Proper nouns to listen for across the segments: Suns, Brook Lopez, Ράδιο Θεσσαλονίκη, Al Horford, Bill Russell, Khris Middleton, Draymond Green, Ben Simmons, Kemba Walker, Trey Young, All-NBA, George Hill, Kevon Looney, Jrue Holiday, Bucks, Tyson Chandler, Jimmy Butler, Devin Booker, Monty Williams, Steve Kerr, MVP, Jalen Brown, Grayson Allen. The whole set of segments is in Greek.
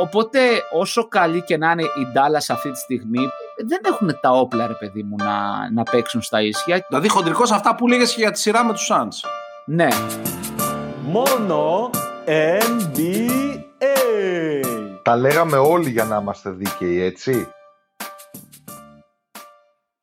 Οπότε όσο καλή και να είναι η Ντάλλας αυτή τη στιγμή, δεν έχουν τα όπλα, ρε παιδί μου, να παίξουν στα ίσια. Δηλαδή χοντρικώς αυτά που λέγες και για τη σειρά με τους Suns. Ναι. Μόνο NBA. Τα λέγαμε όλοι για να είμαστε δίκαιοι, έτσι.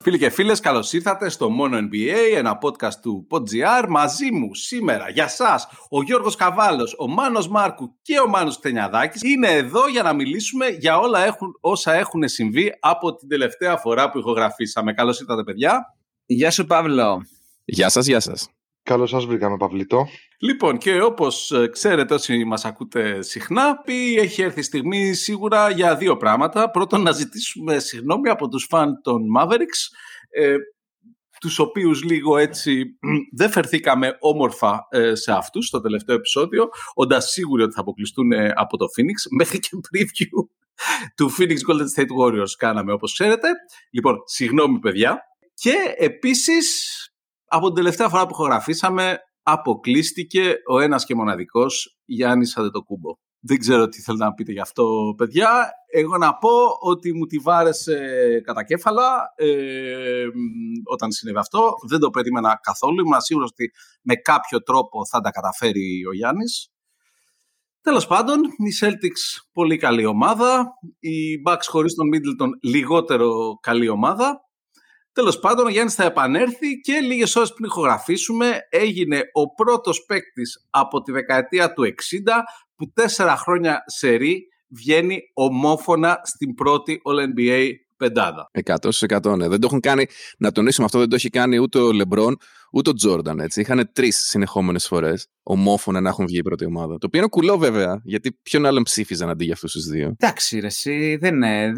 Φίλοι και φίλες, καλώς ήρθατε στο Μόνο NBA, ένα podcast του PodGR. Μαζί μου σήμερα, για σας, ο Γιώργος Καβάλος, ο Μάνος Μάρκου και ο Μάνος Κτενιαδάκης είναι εδώ για να μιλήσουμε για όλα όσα έχουν συμβεί από την τελευταία φορά που ηχογραφήσαμε. Καλώς ήρθατε, παιδιά. Γεια σου, Παύλο. Γεια σας, γεια σας. Καλώς σας βρήκαμε, Παυλίτο. Λοιπόν, και όπως ξέρετε όσοι μας ακούτε συχνά, έχει έρθει η στιγμή σίγουρα για δύο πράγματα. Πρώτον, να ζητήσουμε συγγνώμη από τους φαν των Mavericks, τους οποίους λίγο έτσι δεν φερθήκαμε όμορφα σε αυτούς στο τελευταίο επεισόδιο, όντας σίγουροι ότι θα αποκλειστούν από το Phoenix, μέχρι και preview του Phoenix Golden State Warriors κάναμε, όπως ξέρετε. Λοιπόν, συγγνώμη, παιδιά. Και επίσης, από την τελευταία φορά που ηχογραφήσαμε, αποκλείστηκε ο ένας και μοναδικός Γιάννης Αντετοκούμπο. Δεν ξέρω τι θέλετε να πείτε γι' αυτό, παιδιά. Εγώ να πω ότι μου τη βάρεσε κατά κέφαλα όταν συνέβη αυτό. Δεν το περίμενα καθόλου. Ήμουν σίγουρος ότι με κάποιο τρόπο θα τα καταφέρει ο Γιάννης. Τέλος πάντων, οι Celtics πολύ καλή ομάδα. Οι Bucks χωρίς τον Middleton λιγότερο καλή ομάδα. Τέλος πάντων, ο Γιάννης θα επανέλθει και λίγες ώρες πριν ηχογραφήσουμε έγινε ο πρώτος παίκτης από τη δεκαετία του 60 που 4 χρόνια σερί βγαίνει ομόφωνα στην πρώτη All-NBA πεντάδα. 100%, ναι. Δεν το έχουν κάνει, να τονίσουμε αυτό, δεν το έχει κάνει ούτε ο LeBron ούτε ο Jordan, έτσι. Είχαν 3 συνεχόμενες φορές ομόφωνα να έχουν βγει η πρώτη ομάδα. Το οποίο είναι κουλό, βέβαια, γιατί ποιον άλλον ψήφιζαν αντί για αυτούς τους δύο. Εντάξει, ρε, εσύ, δεν είναι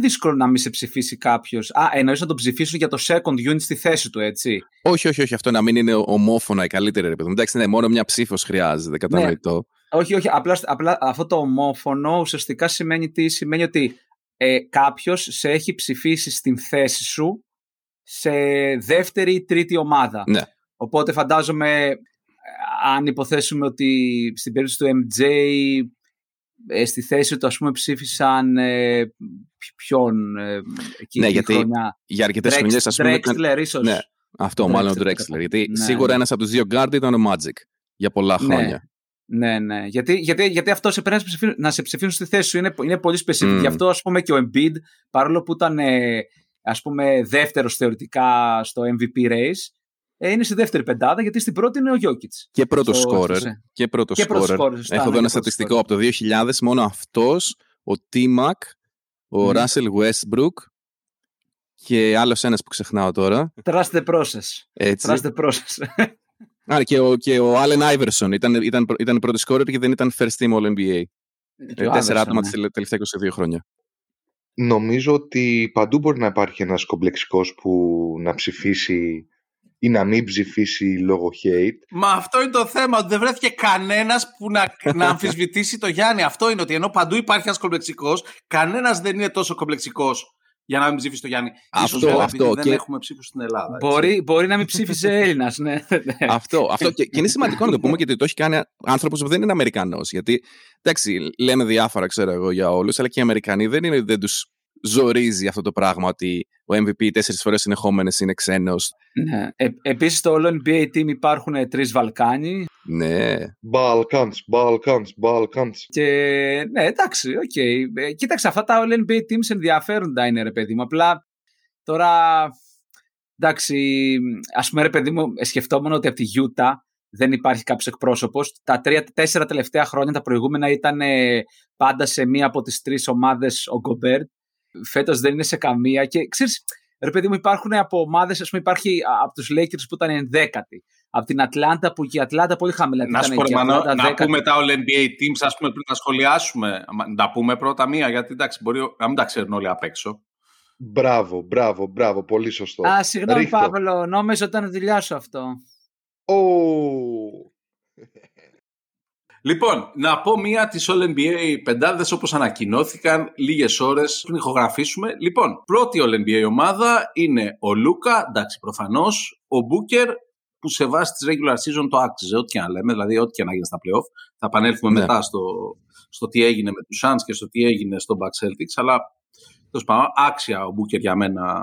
δύσκολο να μην σε ψηφίσει κάποιος. Α, εννοείς να τον ψηφίσουν για το second unit στη θέση του, έτσι. Όχι, αυτό να μην είναι ομόφωνα η καλύτερη, ρε παιδί μου. Εντάξει, ναι, μόνο μια ψήφος χρειάζεται, κατανοητό. Ναι. Όχι, απλά αυτό το ομόφωνο ουσιαστικά σημαίνει τι? Σημαίνει ότι κάποιος σε έχει ψηφίσει στην θέση σου σε δεύτερη ή τρίτη ομάδα. Ναι. Οπότε φαντάζομαι, αν υποθέσουμε ότι στην περίπτωση του MJ στη θέση του, ας πούμε, ψήφισαν ποιον εκείνη, ναι, γιατί χρονιά. Για αρκετές χρονιές, ας πούμε, Drexler, ίσως. Ναι, αυτό, μάλλον Drexler. Γιατί ναι, σίγουρα ένας από τους δύο guard ήταν ο Magic για πολλά χρόνια. Ναι. Ναι. Γιατί αυτό σε πρέπει να σε ψηφίσουν στη θέση σου. Είναι πολύ specific. Γι' αυτό, ας πούμε, και ο Embiid, παρόλο που ήταν ας πούμε δεύτερος θεωρητικά στο MVP race, είναι στη δεύτερη πεντάδα, γιατί στην πρώτη είναι ο Jokic. Και πρώτος σκόρερ. Έχω εδώ ένα στατιστικό από το 2000. Μόνο αυτός, ο T-Mac, ο Russell Westbrook και άλλος ένας που ξεχνάω τώρα. Trust the process. Άρα και ο Άλεν Άιβερσον ήταν πρώτος σκόρερ και δεν ήταν first team All-NBA. 4 άτομα τις τελευταία 22 χρόνια. Νομίζω ότι παντού μπορεί να υπάρχει ένας κομπλεξικός που να ψηφίσει ή να μην ψηφίσει λόγω hate. Μα αυτό είναι το θέμα, ότι δεν βρέθηκε κανένας που να αμφισβητήσει το Γιάννη. Αυτό είναι, ότι ενώ παντού υπάρχει ένας κομπλεξικός, κανένας δεν είναι τόσο κομπλεξικός για να μην ψήφισε το Γιάννη. Ίσως δεν έχουμε ψήφους στην Ελλάδα. Μπορεί να μην ψήφισε Έλληνας, ναι. Αυτό. Και είναι σημαντικό να το πούμε, γιατί το έχει κάνει άνθρωπος που δεν είναι Αμερικανός. Γιατί, εντάξει, λέμε διάφορα, ξέρω εγώ, για όλους, αλλά και οι Αμερικανοί δεν τους ζορίζει αυτό το πράγμα ότι ο MVP 4 φορές συνεχόμενες είναι ξένος. Ναι. Επίσης, στο όλο NBA team υπάρχουν 3 Βαλκάνοι. Ναι. Balkans. Και ναι, εντάξει, οκ. Okay. Κοίταξε, αυτά τα all NBA teams ενδιαφέροντα είναι, ρε παιδί μου. Απλά τώρα, εντάξει, ας πούμε, ρε παιδί μου, σκεφτόμουν ότι από τη Utah δεν υπάρχει κάποιος εκπρόσωπος. Τα 3-4 τελευταία χρόνια, τα προηγούμενα, ήταν πάντα σε μία από τις 3 ομάδες ο Gobert. Φέτος δεν είναι σε καμία. Και ξέρεις, ρε παιδί μου, υπάρχουν από ομάδες, ας πούμε, υπάρχει από τους Lakers που ήταν ενδέκατοι. Από την Ατλάντα, που και η Ατλάντα πολύ χαμηλά ήταν. Να πούμε τα All-NBA teams, ας πούμε, πριν να σχολιάσουμε. Να πούμε πρώτα μία, γιατί εντάξει, μπορεί να μην τα ξέρουν όλοι απ' έξω. Μπράβο, πολύ σωστό. Α, συγγνώμη, Παύλο, νόμιζα ότι ήταν δουλειά σου αυτό. Λοιπόν, να πω μία τις All-NBA πεντάδες όπως ανακοινώθηκαν λίγες ώρες πριν ηχογραφήσουμε. Λοιπόν, πρώτη All-NBA ομάδα είναι ο Λούκα, εντάξει προφανώς, ο Μπούκερ που σε βάση της regular season το άξιζε, ό,τι και να λέμε, δηλαδή ό,τι και να γίνει στα play-off. Θα επανέλθουμε μετά στο τι έγινε με τους Suns και στο τι έγινε στο Bucks Celtics, αλλά τέλος πάντων, άξια ο Booker για μένα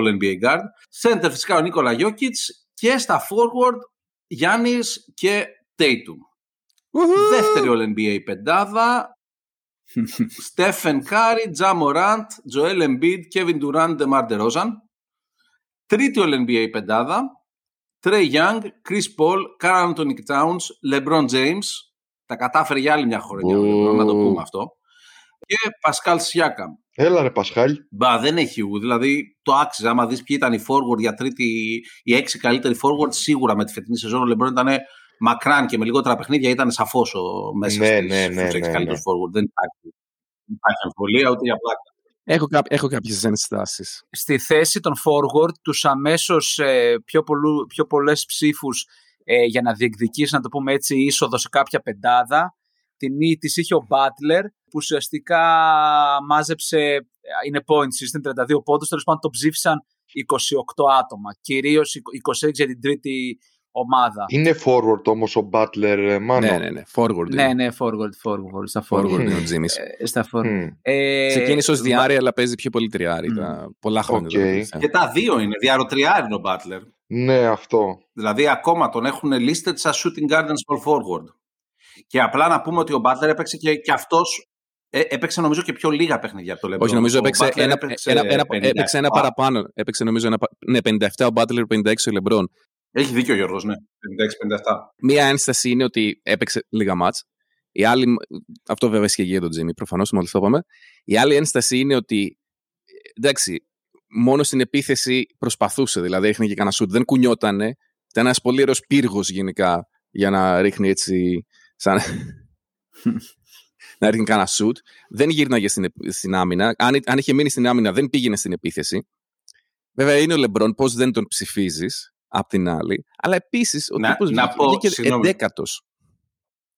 All-NBA guard. Center φυσικά ο Νίκολα Γιόκιτς και στα forward Γιάννης και Tatum. Ου-χου! Δεύτερη All-NBA πεντάδα. Stephen Curry, Ja Morant, Joel Embiid, Kevin Durant, DeMar DeRozan. Τρίτη All-NBA πεντάδα. Trey Young, Chris Paul, Karl Anthony Towns, LeBron James. Τα κατάφερε για άλλη μια χρονιά, να το πούμε αυτό. Και Pascal Siakam. Έλα ρε Πασχάλ. Μπα, δεν έχει ου, δηλαδή το άξιζα. Άμα δεις ποιοι ήταν οι forward για τρίτη, οι έξι καλύτεροι forward σίγουρα με τη φετινή σεζόν. Ο LeBron ήταν μακράν και με λιγότερα παιχνίδια ήταν σαφώς μέσα στους έξι καλύτερους forward. Δεν υπάρχει αμφιβολία ούτε για πλάκα. Έχω κάποιες ενστάσεις. Στη θέση των forward, τους αμέσως πιο πολλές ψήφους για να διεκδικήσει, να το πούμε έτσι, είσοδο σε κάποια πεντάδα. Της είχε ο Butler, που ουσιαστικά μάζεψε, είναι point system, 32 πόντους, τέλος πάντων το ψήφισαν 28 άτομα, κυρίως 26 για την τρίτη ομάδα. Είναι forward όμως ο Butler, Μάνο. Ναι, forward. Ναι, forward. Στα forward είναι ο Τζίμις. Ξεκίνησε ως διάρρη, αλλά παίζει πιο πολύ τριάρι. Πολλά χρόνια. Okay. Και τα δύο είναι, διάρο-τριάρι είναι ο Butler. Ναι, αυτό. Δηλαδή ακόμα τον έχουν listed σαν shooting guard and small forward. Και απλά να πούμε ότι ο Butler έπαιξε και αυτός έπαιξε νομίζω και πιο λίγα παιχνίδια από το LeBron. Όχι, νομίζω έπαιξε ένα παραπάνω. Έπαιξε νομίζω ναι, 57 ο Butler, 56 ο LeBron. Έχει δίκιο ο Γιώργος, ναι. 56-57. Μία ένσταση είναι ότι έπαιξε λίγα μάτς. Η άλλη, αυτό βέβαια ισχύει για τον Τζίμι, προφανώς, μόλις το είπαμε. Η άλλη ένσταση είναι ότι, εντάξει, μόνο στην επίθεση προσπαθούσε, δηλαδή έριχνε και κανένα σουτ. Δεν κουνιότανε. Ήταν ένας πολύ ωραίος πύργος γενικά για να ρίχνει έτσι. Σαν να έρθει κανένα σουτ. Δεν γύρναγε στην άμυνα. Αν είχε μείνει στην άμυνα, δεν πήγαινε στην επίθεση. Βέβαια, είναι ο Λεμπρόν, πώς δεν τον ψηφίζεις απ' την άλλη. Αλλά επίσης ο τύπος βγήκε 11ος.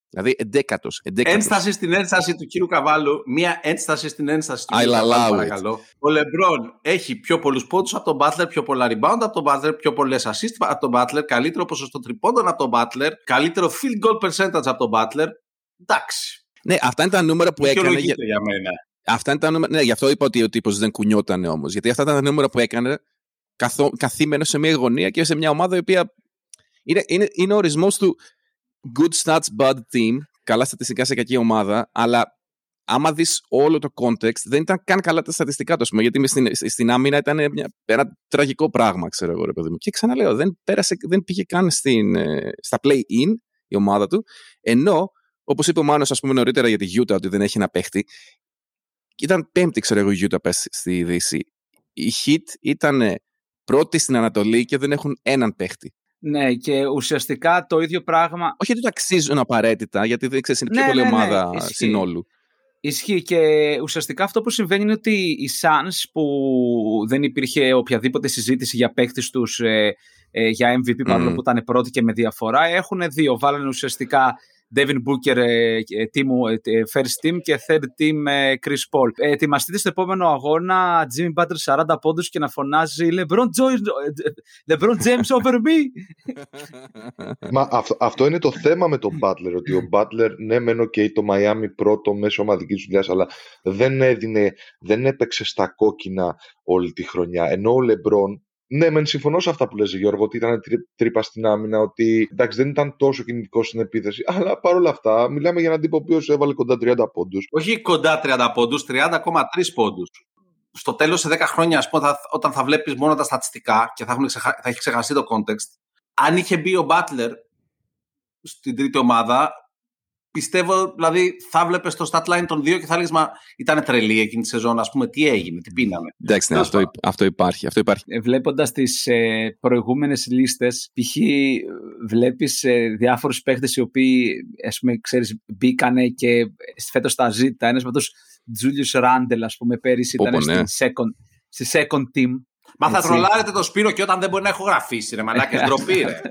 Δηλαδή, 11ος. Ένσταση στην ένσταση του κύριου Καβάλου. Μία ένσταση στην ένσταση του κύριου Καβάλου, παρακαλώ. Ο Λεμπρόν έχει πιο πολλούς πόντους από τον Μπάτλερ, πιο πολλά rebound από τον Μπάτλερ, πιο πολλές assist από τον Μπάτλερ, καλύτερο ποσοστό τριπώντων από τον Μπάτλερ, καλύτερο field goal percentage από τον Μπάτλερ. Εντάξει. Ναι, αυτά είναι τα νούμερα που έκανε. Για μένα. Αυτά είναι τα νούμερα. Ναι, γι' αυτό είπα ότι ο τύπος δεν κουνιόταν όμως. Γιατί αυτά ήταν τα νούμερα που έκανε καθήμενο σε μια γωνία και σε μια ομάδα η οποία είναι ορισμός του. Good stats, bad team. Καλά στατιστικά σε κακή ομάδα. Αλλά άμα δεις όλο το context, δεν ήταν καν καλά τα στατιστικά του, ας πούμε. Γιατί στην άμυνα ήταν ένα τραγικό πράγμα, ξέρω εγώ, ρε παιδί μου. Και ξαναλέω, δεν πήγε καν στα play-in η ομάδα του. Ενώ, όπως είπε ο Μάνος, ας πούμε, νωρίτερα για τη Utah, ότι δεν έχει ένα παίχτη. Ήταν πέμπτη, ξέρω εγώ, η Utah πες στη Δύση. Η Heat ήταν πρώτη στην Ανατολή και δεν έχουν έναν παίχτη. Ναι, και ουσιαστικά το ίδιο πράγμα. Όχι ότι το αξίζουν απαραίτητα, γιατί δεν ξέρεις, είναι πιο πολλή ομάδα συνόλου. Ισχύει, και ουσιαστικά αυτό που συμβαίνει είναι ότι οι Suns, που δεν υπήρχε οποιαδήποτε συζήτηση για παίκτης τους για MVP, παρόλο που ήταν πρώτοι και με διαφορά, έχουν δύο. Βάλανε ουσιαστικά Devin Booker first team και third team Chris Paul. Ετοιμαστείτε στο επόμενο αγώνα Jimmy Butler 40 πόντους και να φωνάζει LeBron James over me. Μα αυτό είναι το θέμα με τον Butler, ότι ο Butler, ναι μεν ok, το Miami πρώτο μέσω ομαδικής δουλειάς, αλλά δεν έπαιξε στα κόκκινα όλη τη χρονιά, ενώ ο LeBron, ναι, μεν συμφωνώ σε αυτά που λες, Γιώργο, ότι ήταν τρύπα στην άμυνα, ότι εντάξει, δεν ήταν τόσο κινητικό στην επίθεση, αλλά παρόλα αυτά μιλάμε για έναν τύπο ο οποίος έβαλε κοντά 30 πόντους. Όχι κοντά 30 πόντους, 30,3 πόντους. Στο τέλος, σε 10 χρόνια, ας πούμε, όταν θα βλέπεις μόνο τα στατιστικά και θα έχει ξεχαστεί το context, αν είχε μπει ο Butler στην τρίτη ομάδα, πιστεύω, δηλαδή, θα βλέπεις το stat line των δύο και θα έλεγες, μα ήταν τρελή εκείνη τη σεζόν, ας πούμε, τι έγινε, τι πίναμε. Εντάξει, ναι, αυτό υπάρχει. Βλέποντας τις προηγούμενες λίστες, π.χ. βλέπεις διάφορους παίχτες οι οποίοι, ας πούμε, ξέρεις, μπήκανε και φέτος τα ζήτα. Ένας με τους Julius Randle, ας πούμε, πέρυσι ήταν στη second team. Μα θα τρολάρετε το Σπύρο και όταν δεν μπορεί να ηχογραφήσει, ρε μαλάκες, ντροπή, ρε.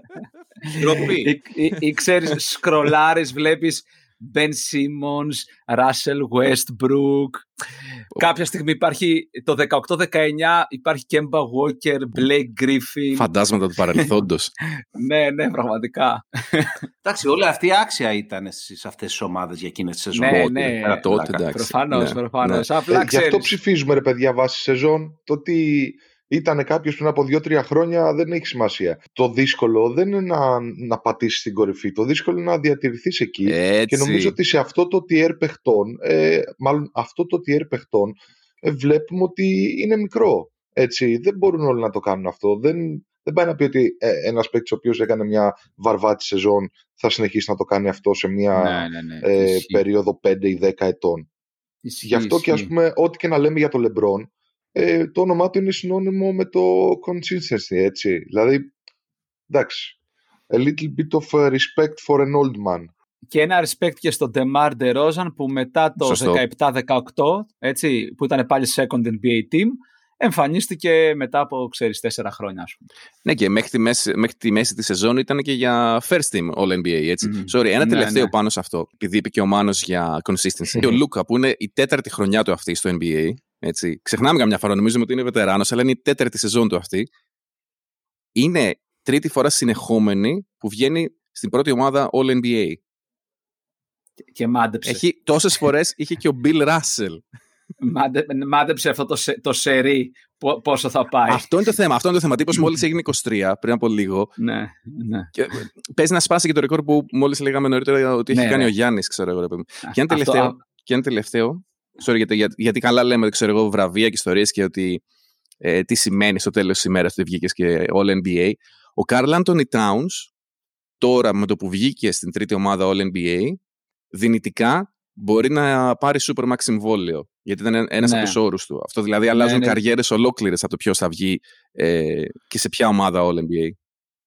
Ή ξέρεις, σκρολάρεις, βλέπεις Ben Simmons, Russell Westbrook. Κάποια στιγμή υπάρχει το 18-19, υπάρχει Kemba Walker, Blake Griffin. Φαντάσματα του παρελθόντος. Ναι, ναι, πραγματικά. Εντάξει, όλη αυτή η άξια ήταν σε αυτές τις ομάδες για εκείνες τις σεζόν. Ναι, ναι, προφανώς, προφανώς. Γι' αυτό ψηφίζουμε, ρε παιδιά, βάση σεζόν, το ότι... Ήτανε κάποιος πριν από 2-3 χρόνια, δεν έχει σημασία. Το δύσκολο δεν είναι να πατήσεις την κορυφή. Το δύσκολο είναι να διατηρηθείς εκεί. Έτσι. Και νομίζω ότι σε αυτό το tier παιχτών, βλέπουμε ότι είναι μικρό. Έτσι. Δεν μπορούν όλοι να το κάνουν αυτό. Δεν πάει να πει ότι ένας παίκτης ο οποίος έκανε μια βαρβάτη σεζόν θα συνεχίσει να το κάνει αυτό σε μια περίοδο 5 ή 10 ετών. Ισχύ, γι' αυτό και ας πούμε, ό,τι και να λέμε για το LeBron, το όνομά του είναι συνώνυμο με το consistency, έτσι. Δηλαδή, εντάξει, a little bit of respect for an old man. Και ένα respect και στον DeMar DeRozan που μετά το 17-18, έτσι, που ήταν πάλι second NBA team, εμφανίστηκε μετά από, ξέρεις, 4 χρόνια, ας πούμε. Ναι, και μέχρι τη μέση της σεζόν ήταν και για first team All-NBA, έτσι. Ένα τελευταίο πάνω σε αυτό, επειδή είπε και ο Μάνος για consistency. Και ο Λούκα, που είναι η τέταρτη χρονιά του αυτή στο NBA, έτσι. Ξεχνάμε καμιά φορά, νομίζουμε ότι είναι βετεράνος, αλλά είναι η τέταρτη σεζόν του αυτή. Είναι τρίτη φορά συνεχόμενη που βγαίνει στην πρώτη ομάδα All-NBA. Και μάντεψε. Τόσες φορές είχε και ο Bill Russell. Μάντεψε αυτό το σερί πόσο θα πάει. Αυτό είναι το θέμα. Τύπος μόλις έγινε 23 πριν από λίγο. Ναι, ναι. Και παίζει να σπάσει και το ρεκόρ που μόλις λέγαμε νωρίτερα ότι έχει κάνει ο Γιάννης, ξέρω εγώ. Και ένα τελευταίο. Sorry, γιατί καλά λέμε, ξέρω εγώ, βραβεία και ιστορίες και ότι τι σημαίνει στο τέλος της ημέρας ότι βγήκες και All-NBA. Ο Karl Anthony Towns, τώρα με το που βγήκε στην τρίτη ομάδα All-NBA, δυνητικά μπορεί να πάρει Supermax συμβόλαιο. Γιατί ήταν ένας από τους όρους του. Αυτό δηλαδή αλλάζουν καριέρες ολόκληρες από το ποιος θα βγει και σε ποια ομάδα All-NBA.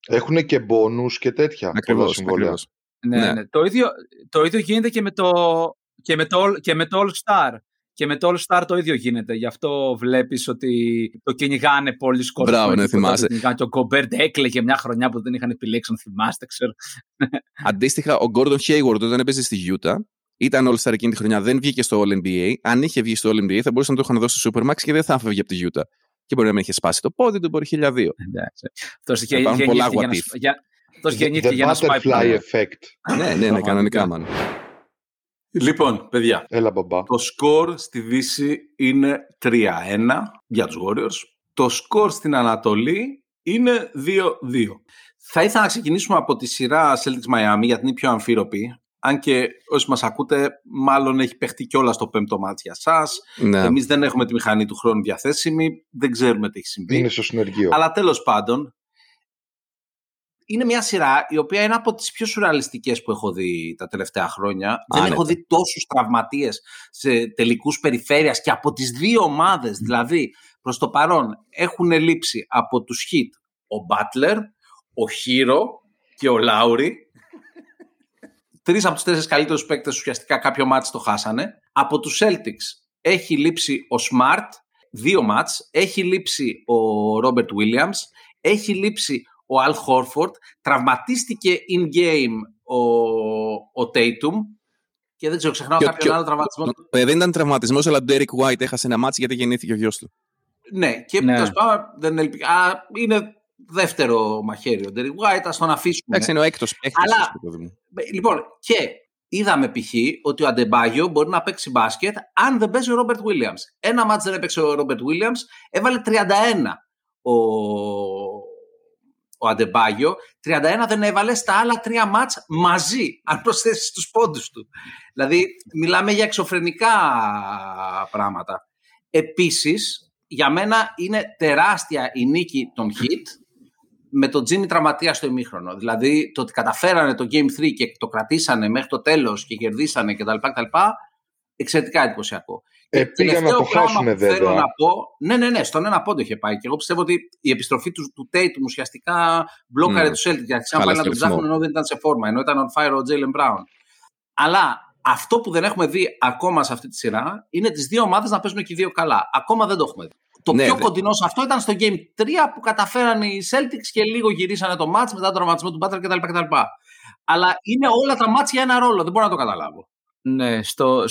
Έχουν και μπόνους και τέτοια. Ακριβώς. Ναι. Το ίδιο γίνεται και με το... Και με το All-Star. Και με το All-Star το ίδιο γίνεται. Γι' αυτό βλέπεις ότι το κυνηγάνε πολλοί σκόρπους. Μπράβο, ναι, θυμάσαι. Και ο Γκομπέρντ έκλαιγε μια χρονιά που δεν είχαν επιλέξει, αν θυμάστε, ξέρω. Αντίστοιχα, ο Gordon Hayward όταν έπαιζε στη Utah, ήταν All-Star εκείνη τη χρονιά, δεν βγήκε στο All-NBA. Αν είχε βγει στο All-NBA, θα μπορούσαν να το είχαν δώσει στο Supermax και δεν θα έφευγε από τη Utah. Και μπορεί να μην είχε σπάσει το πόδι του, μπορεί 1002. Υπάρχουν πολλά γουατήφ. Το γεννήθηκε για να σπάει. Το butterfly effect. Ναι, κανονικά, μάλλον. Λοιπόν, παιδιά, έλα, το σκορ στη Δύση είναι 3-1 για τους Warriors. Το σκορ στην Ανατολή είναι 2-2. Θα ήθελα να ξεκινήσουμε από τη σειρά Celtics Miami, γιατί είναι πιο αμφίροπη. Αν και όσοι μας ακούτε, μάλλον έχει παιχτεί κιόλας το πέμπτο μάτς για σας. Ναι. Εμείς δεν έχουμε τη μηχανή του χρόνου διαθέσιμη. Δεν ξέρουμε τι έχει συμβεί. Είναι στο συνεργείο. Αλλά τέλος πάντων, είναι μια σειρά η οποία είναι από τις πιο σουρεαλιστικές που έχω δει τα τελευταία χρόνια. Δεν έχω δει τόσους τραυματίες σε τελικούς περιφέρειας και από τις δύο ομάδες. Δηλαδή, προς το παρόν έχουν λείψει από τους Χιτ ο Μπάτλερ, ο Χίρο και ο Λάουρι. Τρεις από τους 4 καλύτερους παίκτες ουσιαστικά κάποιο μάτς το χάσανε. Από τους Celtics έχει λείψει ο Σμαρτ, 2 μάτς. Έχει λείψει ο Ρόμπερτ Βίλιαμς. Έχει λείψει ο Αλ Χόρφορντ, τραυματίστηκε in-game ο Tatum και δεν ξέρω, ξεχνάω κάποιον άλλο τραυματισμό. Δεν ήταν τραυματισμός, αλλά ο Derek White έχασε ένα μάτσι γιατί γεννήθηκε ο γιος του. Ναι, και δεν έλειπε. Είναι δεύτερο μαχαίρι ο Derek White, ας τον αφήσουμε. Εντάξει, είναι ο έκτος. Αλλά, λοιπόν, και είδαμε π.χ. ότι ο Adebayo μπορεί να παίξει μπάσκετ αν δεν παίζει ο Robert Williams. Ένα μάτσι δεν έπαιξε ο Robert Williams, έβαλε 31 ο Αντεμπάγιο, 31 δεν έβαλε στα άλλα 3 μάτς μαζί, αν προσθέσεις τους πόντους του. Δηλαδή, μιλάμε για εξωφρενικά πράγματα. Επίσης, για μένα είναι τεράστια η νίκη των Heat με τον Τζίνι τραυματία στο ημίχρονο. Δηλαδή, το ότι καταφέρανε το Game 3 και το κρατήσανε μέχρι το τέλος και κερδίσανε κτλ. Εξαιρετικά εντυπωσιακό. Πήγαν να το χάσουνε βέβαια. Θέλω να πω, ναι, στον ένα πόντο είχε πάει. Και εγώ πιστεύω ότι η επιστροφή του Tatum ουσιαστικά μπλόκαρε τους Celtics. Γιατί σαν πάλι να τον ψάχνουν ενώ δεν ήταν σε φόρμα, ενώ ήταν on fire ο Jalen Brown. Αλλά αυτό που δεν έχουμε δει ακόμα σε αυτή τη σειρά είναι τις δύο ομάδες να παίζουν και οι δύο καλά. Ακόμα δεν το έχουμε δει. Το πιο κοντινό σε αυτό ήταν στο Game 3 που καταφέραν οι Celtics και λίγο γυρίσανε το match μετά τον τραυματισμό του Butler κτλ. αλλά είναι όλα τα μάτια ένα ρόλο, δεν μπορώ να το καταλάβω. Ναι, στο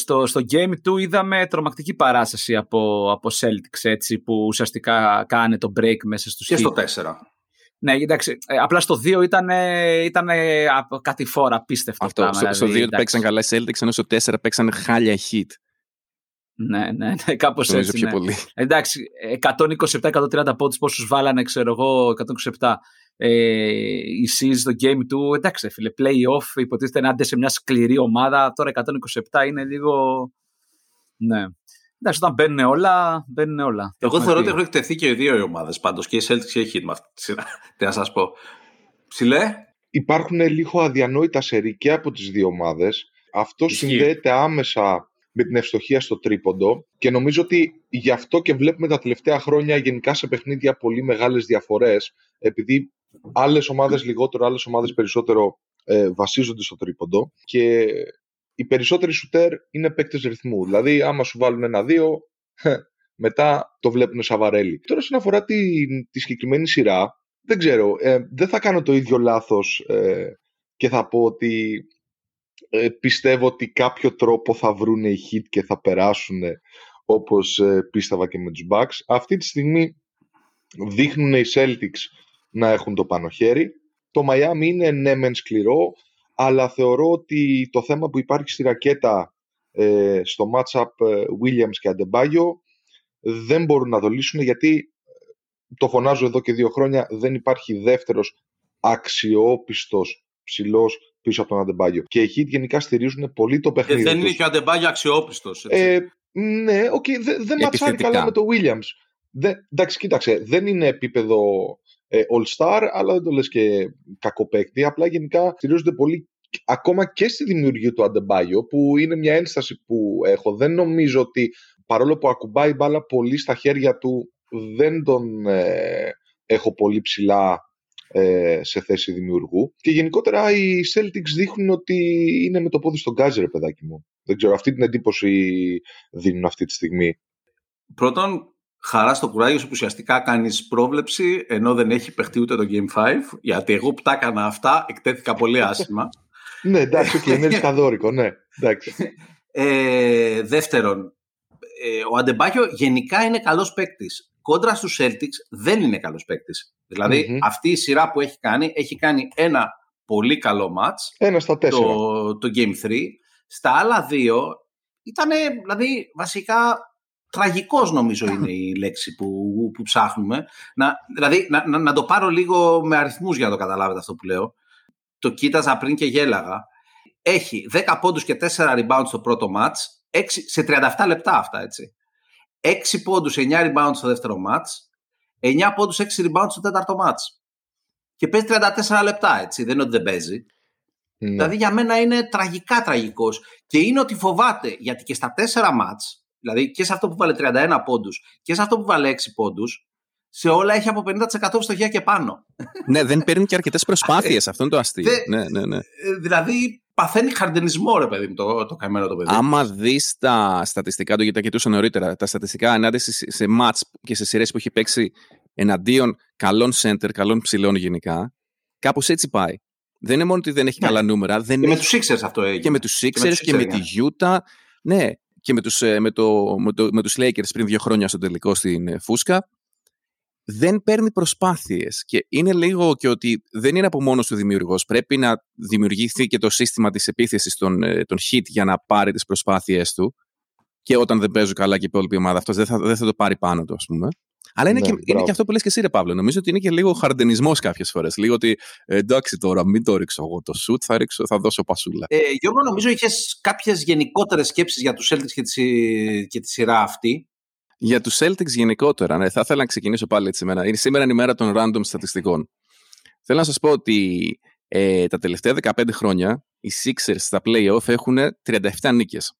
game του είδαμε τρομακτική παράσταση από Celtics, έτσι, που ουσιαστικά κάνει το break μέσα στους Heat. Και στο 4. Ναι, εντάξει, απλά στο 2 ήταν κάτι φόρα, πίστευτο. Αυτό, στο 2 παίξαν καλά Celtics, ενώ στο 4 παίξαν χάλια Heat. Ναι, κάπως έτσι. Πιο πολύ. Εντάξει, 127-130 πόντους, πόσους βάλανε, ξέρω εγώ, 127 οι Suns στο game του. Εντάξει, φίλε, play-off, υποτίθεται να άντε σε μια σκληρή ομάδα. Τώρα 127 είναι λίγο. Ναι. Εντάξει, όταν μπαίνουν όλα, μπαίνουν όλα. Εγώ θεωρώ ότι έχουν εκτεθεί και οι δύο οι ομάδες πάντως, και η Celtics και η Heat με αυτή τη σειρά. Τι να σας πω. Ψηλέ. Υπάρχουν λίγο αδιανόητα σερί και από τις δύο ομάδες. Αυτό συνδέεται άμεσα με την ευστοχία στο τρίποντο και νομίζω ότι γι' αυτό και βλέπουμε τα τελευταία χρόνια γενικά σε παιχνίδια πολύ μεγάλες διαφορές, επειδή άλλες ομάδες λιγότερο, άλλες ομάδες περισσότερο βασίζονται στο τρίποντο και οι περισσότεροι σουτέρ είναι παίκτες ρυθμού. Δηλαδή άμα σου βάλουν ένα-δύο, μετά το βλέπουν σαβαρέλι. Τώρα σαν αφορά τη συγκεκριμένη σειρά, δεν ξέρω, δεν θα κάνω το ίδιο λάθος και θα πω ότι πιστεύω ότι κάποιο τρόπο θα βρουν οι Heat και θα περάσουν, όπως πίστευα και με τους Bucks. Αυτή τη στιγμή δείχνουν οι Celtics να έχουν το πάνω χέρι. Το Miami είναι ναι μεν σκληρό, αλλά θεωρώ ότι το θέμα που υπάρχει στη ρακέτα στο matchup Williams και Adebayo δεν μπορούν να το λύσουν, γιατί το φωνάζω εδώ και 2 χρόνια, δεν υπάρχει δεύτερος αξιόπιστος ψηλός πίσω από τον Αντεμπάγιο. Και οι Heat γενικά στηρίζουν πολύ το παιχνίδι. Δεν είναι και ο Αντεμπάγιο αξιόπιστος. Ναι, okay, δεν ματσάρει καλά με το Williams. Εντάξει, κοίταξε, δεν είναι επίπεδο all-star, αλλά δεν το λες και κακό παίκτη. Απλά γενικά στηρίζονται πολύ ακόμα και στη δημιουργία του Αντεμπάγιο, που είναι μια ένσταση που έχω. Δεν νομίζω ότι, παρόλο που ακουμπάει μπάλα πολύ στα χέρια του, δεν τον έχω πολύ ψηλά σε θέση δημιουργού. Και γενικότερα οι Celtics δείχνουν ότι είναι με το πόδι στον γκάζι, ρε παιδάκι μου. Δεν ξέρω, αυτή την εντύπωση δίνουν αυτή τη στιγμή. Πρώτον, χαρά στο κουράγιο σου, ουσιαστικά κάνεις πρόβλεψη ενώ δεν έχει παιχτεί ούτε το Game 5, γιατί εγώ που τα έκανα αυτά εκτέθηκα πολύ άσχημα. Ναι, εντάξει, και είναι σκαδόρικο, ναι. Δεύτερον, ο Αντεμπάγιο γενικά είναι καλός παίκτης. Κόντρα στους Celtics δεν είναι καλός παίκτης. Δηλαδή αυτή η σειρά που έχει κάνει ένα πολύ καλό μάτς. 1-4. Το Game 3. Στα άλλα 2 ήταν, δηλαδή, βασικά τραγικός, νομίζω είναι η λέξη που ψάχνουμε. Δηλαδή να το πάρω λίγο με αριθμούς για να το καταλάβετε αυτό που λέω. Το κοίταζα πριν και γέλαγα. Έχει 10 πόντους και 4 rebounds στο πρώτο μάτς, σε 37 λεπτά αυτά, έτσι. 6 πόντους, 9 rebounds στο δεύτερο μάτς, 9 πόντους, 6 rebounds στο τέταρτο μάτς. Και παίζει 34 λεπτά, έτσι, δεν είναι ότι δεν παίζει. Ναι. Δηλαδή για μένα είναι τραγικά τραγικός. Και είναι ότι φοβάται, γιατί και στα 4 μάτς, δηλαδή και σε αυτό που βάλε 31 πόντους και σε αυτό που βάλε 6 πόντους, σε όλα έχει από 50% ευστοχία και πάνω. Ναι, δεν παίρνει και αρκετές προσπάθειες. Αυτό είναι το αστείο. Ναι. Δηλαδή παθαίνει χαρντενισμό, ρε παιδί μου, το καημένο το παιδί. Άμα δεις τα στατιστικά, το κοιτούσα νωρίτερα, τα στατιστικά ενάντια σε μάτς και σε σειρές που έχει παίξει εναντίον καλών center, καλών ψηλών γενικά, κάπως έτσι πάει. Δεν είναι μόνο ότι δεν έχει καλά νούμερα. Δεν και, έχει... με τους Sixers αυτό έγινε. Και με τους Sixers και με τη Utah. Ναι, και με τους Lakers πριν 2 χρόνια στο τελικό στην Φούσκα. Δεν παίρνει προσπάθειες και είναι λίγο και ότι δεν είναι από μόνος του δημιουργός. Πρέπει να δημιουργηθεί και το σύστημα της επίθεσης των hit για να πάρει τις προσπάθειες του, και όταν δεν παίζουν καλά και η υπόλοιπη ομάδα, αυτός δεν θα το πάρει πάνω του, ας πούμε. Αλλά είναι, ναι, είναι και αυτό που λες και εσύ, ρε Παύλο. Νομίζω ότι είναι και λίγο χαρντενισμός κάποιες φορές. Λίγο ότι εντάξει, τώρα μην το ρίξω εγώ το σουτ, θα δώσω πασούλα. Γιώργο, νομίζω είχες κάποιες γενικότερες σκέψεις για τους Celtics και τη σειρά αυτή. Για τους Celtics γενικότερα, ναι, θα ήθελα να ξεκινήσω πάλι έτσι σήμερα. Σήμερα είναι η μέρα των random στατιστικών. Θέλω να σας πω ότι τα τελευταία 15 χρόνια οι Sixers στα play-off έχουν 37 νίκες.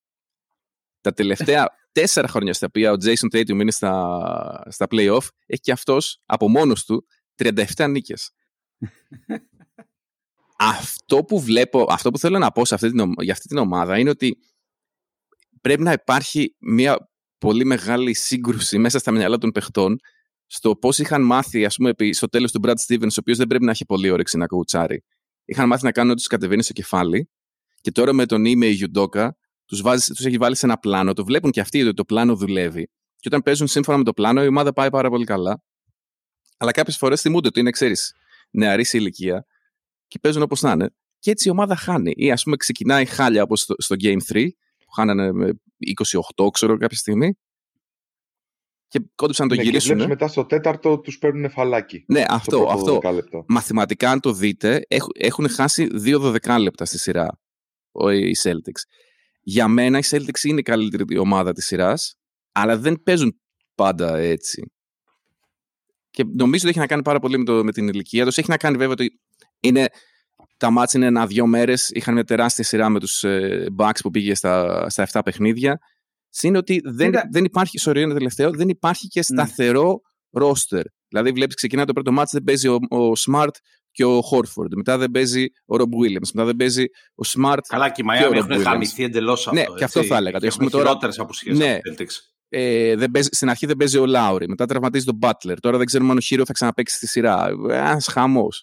Τα τελευταία 4 χρόνια στα οποία ο Jayson Tatum είναι στα play-off, έχει και αυτός από μόνος του 37 νίκες. Αυτό που θέλω να πω για αυτή την ομάδα είναι ότι πρέπει να υπάρχει μια πολύ μεγάλη σύγκρουση μέσα στα μυαλά των παιχτών στο πώς είχαν μάθει, ας πούμε, στο τέλος του Brad Stevens, ο οποίος δεν πρέπει να έχει πολύ όρεξη να κουτσάρει. είχαν μάθει να κάνουν ότι τους κατεβαίνει στο κεφάλι. Και τώρα με τον Ime η Udoka τους έχει βάλει σε ένα πλάνο. Το βλέπουν και αυτοί ότι το πλάνο δουλεύει. Και όταν παίζουν σύμφωνα με το πλάνο, η ομάδα πάει πάρα πολύ καλά. Αλλά κάποιες φορές θυμούνται ότι είναι, ξέρεις, νεαρή σε ηλικία και παίζουν όπως να είναι. Και έτσι η ομάδα χάνει. Ή ας πούμε ξεκινάει χάλια όπως στο Game 3, που χάνανε με 28, ξέρω, κάποια στιγμή. Και κόντυψαν να το γυρίσουν. Και βλέπεις μετά στο τέταρτο τους παίρνουν φαλάκι. Ναι, αυτό. Μαθηματικά, αν το δείτε, έχουν χάσει 2-12 λεπτά στη σειρά οι Celtics. Για μένα οι Celtics είναι η καλύτερη ομάδα της σειράς, αλλά δεν παίζουν πάντα έτσι. Και νομίζω ότι έχει να κάνει πάρα πολύ με την ηλικία τους. Έχει να κάνει βέβαια ότι τα μάτς είναι 1-2 μέρες. Είχαν μια τεράστια σειρά με τους Bucks που πήγε στα 7 παιχνίδια. Συν ότι δεν υπάρχει, sorry, ένα τελευταίο, δεν υπάρχει και σταθερό roster. Δηλαδή βλέπεις ξεκινάει το πρώτο μάτς, δεν παίζει ο Smart και ο Horford. Μετά δεν παίζει ο Rob Williams. Μετά δεν παίζει ο Smart. Καλά, και οι Miami έχουν χαμηθεί εντελώς αυτό. Ναι, και αυτό θα έλεγα. Έχουν χειρότερες απουσίες από Celtics. Στην αρχή δεν παίζει ο Λάουρι. Μετά τραυματίζει τον Butler. Τώρα δεν ξέρουμε αν ο Hero θα ξαναπαίξει στη σειρά. Ένας χαμός.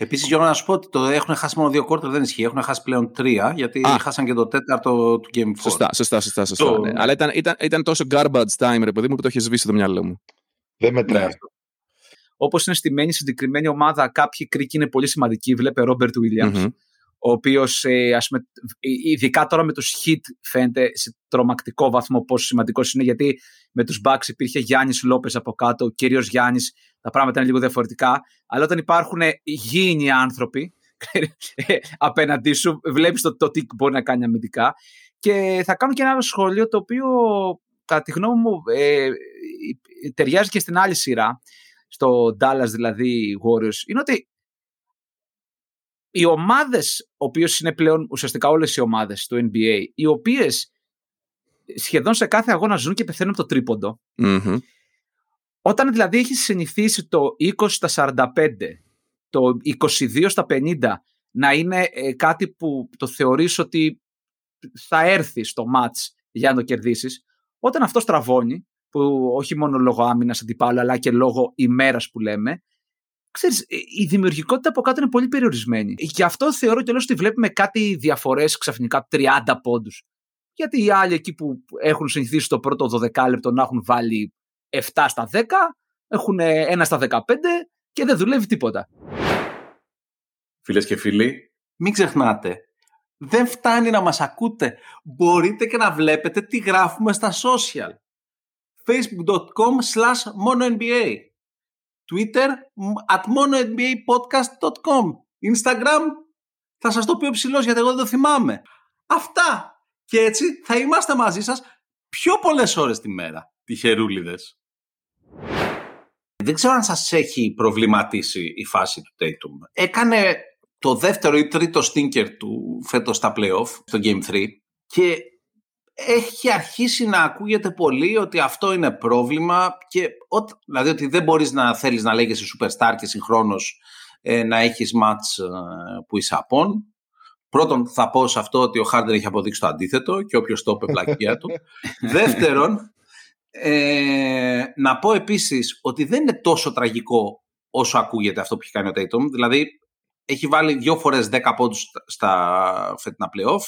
Επίσης, Γιώργο, να σου πω ότι το έχουν χάσει μόνο 2 quarter, δεν ισχύει. Έχουν χάσει πλέον 3, γιατί χάσαν και το τέταρτο του Game 4. Σωστά. Το... Ναι. Αλλά ήταν τόσο garbage time, ρε παιδί μου, που το είχε σβήσει το μυαλό μου. Δεν μετράει αυτό. Όπως είναι στημένη συγκεκριμένη ομάδα, κάποιοι κρίκοι είναι πολύ σημαντικοί. Βλέπε Robert Williams, ο οποίος, ειδικά τώρα με τους Hit, φαίνεται σε τρομακτικό βαθμό πόσο σημαντικός είναι, γιατί με τους Bucks υπήρχε Γιάννης Λόπες από κάτω, ο κύριος Γιάννης, τα πράγματα είναι λίγο διαφορετικά, αλλά όταν υπάρχουν γήινοι άνθρωποι απέναντί σου, βλέπεις το τι μπορεί να κάνει αμυντικά. Και θα κάνω και ένα άλλο σχόλιο, το οποίο κατά τη γνώμη μου ταιριάζει και στην άλλη σειρά, στο Dallas δηλαδή Warriors, είναι ότι οι ομάδες, οποίες είναι πλέον ουσιαστικά όλες οι ομάδες του NBA, οι οποίες σχεδόν σε κάθε αγώνα ζουν και πεθαίνουν από το τρίποντο, όταν δηλαδή έχεις συνηθίσει το 20 στα 45, το 22 στα 50 να είναι κάτι που το θεωρείς ότι θα έρθει στο μάτς για να το κερδίσεις, όταν αυτό στραβώνει, που όχι μόνο λόγω άμυνας αντιπάλου αλλά και λόγω ημέρας που λέμε, ξέρεις, η δημιουργικότητα από κάτω είναι πολύ περιορισμένη. Γι' αυτό θεωρώ και λέω ότι βλέπουμε κάτι διαφορές ξαφνικά 30 πόντους. Γιατί οι άλλοι εκεί που έχουν συνηθίσει το πρώτο 12 λεπτό να έχουν βάλει 7 στα 10, έχουν 1 στα 15 και δεν δουλεύει τίποτα. Φίλες και φίλοι, μην ξεχνάτε, δεν φτάνει να μας ακούτε. Μπορείτε και να βλέπετε τι γράφουμε στα social. facebook.com/monoNBA, Twitter @monoNBApodcast.com, Instagram θα σας το πει ο ψηλός γιατί εγώ δεν το θυμάμαι. Αυτά, και έτσι θα είμαστε μαζί σας πιο πολλές ώρες τη μέρα, τυχερούλιδες. Δεν ξέρω αν σας έχει προβληματίσει η φάση του Tatum. Έκανε το δεύτερο ή τρίτο stinker του φέτος στα playoff, στο Game 3, και έχει αρχίσει να ακούγεται πολύ ότι αυτό είναι πρόβλημα, και δηλαδή ότι δεν μπορείς να θέλεις να λέγεσαι superstar και συγχρόνως να έχεις μάτς που είσαι απόν. Πρώτον, θα πω σε αυτό ότι ο Harden έχει αποδείξει το αντίθετο και όποιος το είπε πλακία του. Δεύτερον, να πω επίσης ότι δεν είναι τόσο τραγικό όσο ακούγεται αυτό που έχει κάνει ο Tatum. Δηλαδή έχει βάλει 2 φορές 10 πόντους στα φετινά playoff,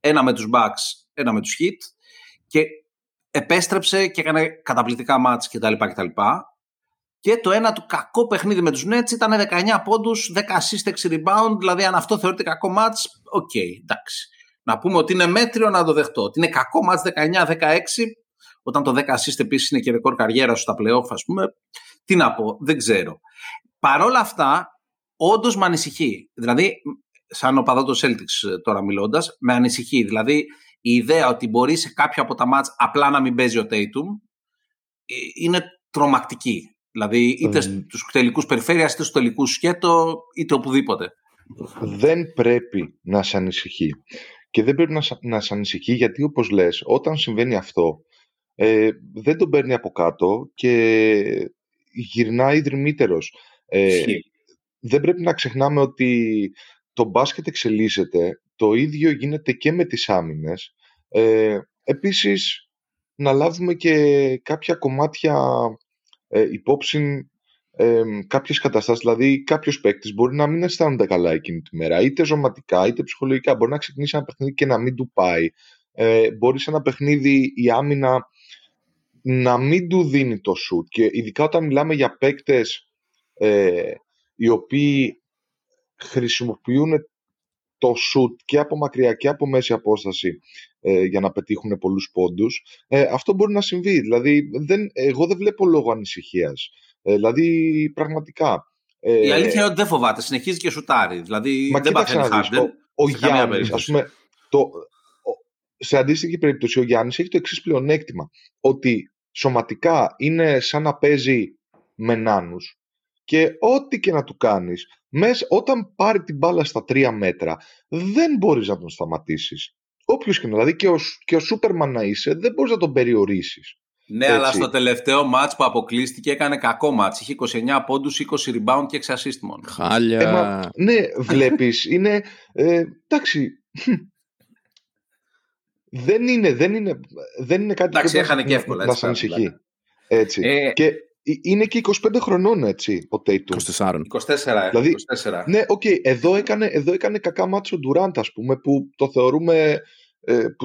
ένα με τους Bucks, ένα με τους Hit, και επέστρεψε και έκανε καταπληκτικά μάτς κτλ. Και το ένα του κακό παιχνίδι με τους Nets ήταν 19 πόντους, 10 assist, 6 rebound. Δηλαδή αν αυτό θεωρείται κακό μάτς, οκ, εντάξει. Να πούμε ότι είναι μέτριο, να το δεχτώ. Ότι είναι κακό μάτς 19-16, όταν το 10 assist επίσης είναι και ρεκόρ καριέρα στα playoff, ας πούμε. Τι να πω, δεν ξέρω. Παρ' όλα αυτά, όντως με ανησυχεί. Δηλαδή, σαν οπαδό του Celtics τώρα μιλώντας, με ανησυχεί. Δηλαδή, η ιδέα ότι μπορεί σε κάποια από τα μάτς απλά να μην παίζει ο Tatum είναι τρομακτική. Δηλαδή είτε στους τελικούς περιφέρειας, είτε στους τελικούς σκέτο, είτε οπουδήποτε. Δεν πρέπει να σε ανησυχεί. Και δεν πρέπει να σε ανησυχεί γιατί, όπως λες, όταν συμβαίνει αυτό δεν τον παίρνει από κάτω και γυρνάει δρυμύτερος. Δεν πρέπει να ξεχνάμε ότι το μπάσκετ εξελίσσεται. Το ίδιο γίνεται και με τις άμυνες. Επίσης, να λάβουμε και κάποια κομμάτια υπόψη κάποιες καταστάσεις, δηλαδή κάποιος παίκτης μπορεί να μην αισθάνονται καλά εκείνη τη μέρα, είτε ζωματικά είτε ψυχολογικά. Μπορεί να ξεκινήσει ένα παιχνίδι και να μην του πάει. Μπορεί σε ένα παιχνίδι η άμυνα να μην του δίνει το σουτ. Και ειδικά όταν μιλάμε για παίκτες οι οποίοι χρησιμοποιούν το σουτ και από μακριά και από μέση απόσταση για να πετύχουν πολλούς πόντους, αυτό μπορεί να συμβεί. Δηλαδή, εγώ δεν βλέπω λόγο ανησυχίας. Δηλαδή, πραγματικά. Η αλήθεια είναι ότι δεν φοβάται, συνεχίζει και σουτάρει. Δηλαδή, μα δεν παθαίνει χάρτερ. Ο Γιάννης, ας πούμε, σε αντίστοιχη περίπτωση, ο Γιάννης έχει το εξής πλεονέκτημα. Ότι σωματικά είναι σαν να παίζει με νάνους. Και ό,τι και να του κάνεις, όταν πάρει την μπάλα στα 3 μέτρα, δεν μπορείς να τον σταματήσεις. Όποιος και να, δηλαδή και ο Σούπερμαν να είσαι, δεν μπορείς να τον περιορίσεις. Ναι, έτσι. Αλλά στο τελευταίο μάτς που αποκλείστηκε έκανε κακό μάτς. Είχε 29 πόντους, 20 rebound και 6 assist μόνο. Χάλια. Ναι, βλέπεις, είναι... εντάξει... Δεν είναι κάτι που να σε ανησυχεί. Έτσι. Και είναι και 25 χρονών, έτσι, ο Tatum. 24. Δηλαδή, 24. Ναι, okay, εδώ έκανε κακά μάτσο ο Durant, ας πούμε, που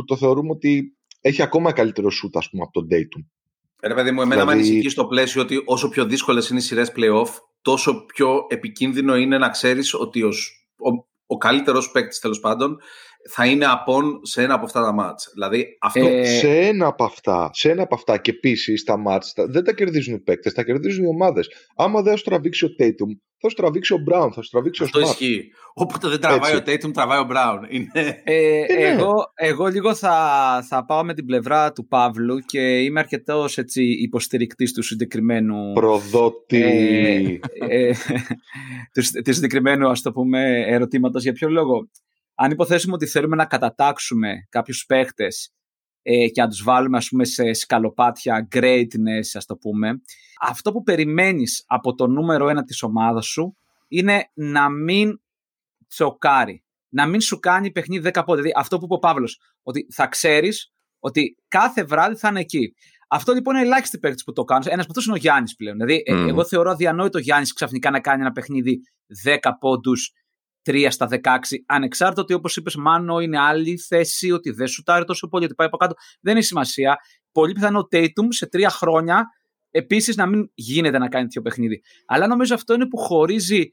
το θεωρούμε ότι έχει ακόμα καλύτερο σούτ, ας πούμε, από τον Tatum. Ρε παιδί μου, εμένα με ανησυχεί στο πλαίσιο ότι όσο πιο δύσκολες είναι οι σειρές play-off, τόσο πιο επικίνδυνο είναι να ξέρεις ότι ο καλύτερος παίκτης, τέλος πάντων, θα είναι απόν σε ένα από αυτά τα μάτς. Δηλαδή, αυτό... σε ένα από αυτά. Και επίσης τα μάτς δεν τα κερδίζουν οι παίκτες, τα κερδίζουν οι ομάδες. Άμα δεν σου τραβήξει ο Tatum, θα σου τραβήξει ο Brown, θα σου τραβήξει ο Smart. Αυτό ισχύει. Όποτε δεν τραβάει ο Tatum, τραβάει ο Brown. Είναι... Εγώ λίγο θα πάω με την πλευρά του Παύλου και είμαι αρκετός υποστηρικτής του συγκεκριμένου... προδότη. Του συγκεκριμένου, ας το πούμε, ερωτήματος. Για ποιο λόγο? Αν υποθέσουμε ότι θέλουμε να κατατάξουμε κάποιους παίχτες και να τους βάλουμε, ας πούμε, σε σκαλοπάτια greatness, ας το πούμε, αυτό που περιμένεις από το νούμερο 1 της ομάδας σου είναι να μην τσοκάρει, να μην σου κάνει παιχνίδι 10 πόντων. Δηλαδή αυτό που είπε ο Παύλος, ότι θα ξέρεις ότι κάθε βράδυ θα είναι εκεί. Αυτό λοιπόν είναι ελάχιστοι παίκτες που το κάνουν. Ένας από αυτούς είναι ο Γιάννης πλέον. Δηλαδή, εγώ θεωρώ αδιανόητο ο Γιάννης ξαφνικά να κάνει ένα παιχνίδι 10 πόντους, 3 στα 16, ανεξάρτητα ότι, όπως είπες Μάνο, είναι άλλη θέση, ότι δεν σουτάρει τόσο πολύ, ότι πάει από κάτω. Δεν έχει σημασία. Πολύ πιθανό ο Tatum σε 3 χρόνια επίσης να μην γίνεται να κάνει τέτοιο παιχνίδι. Αλλά νομίζω αυτό είναι που χωρίζει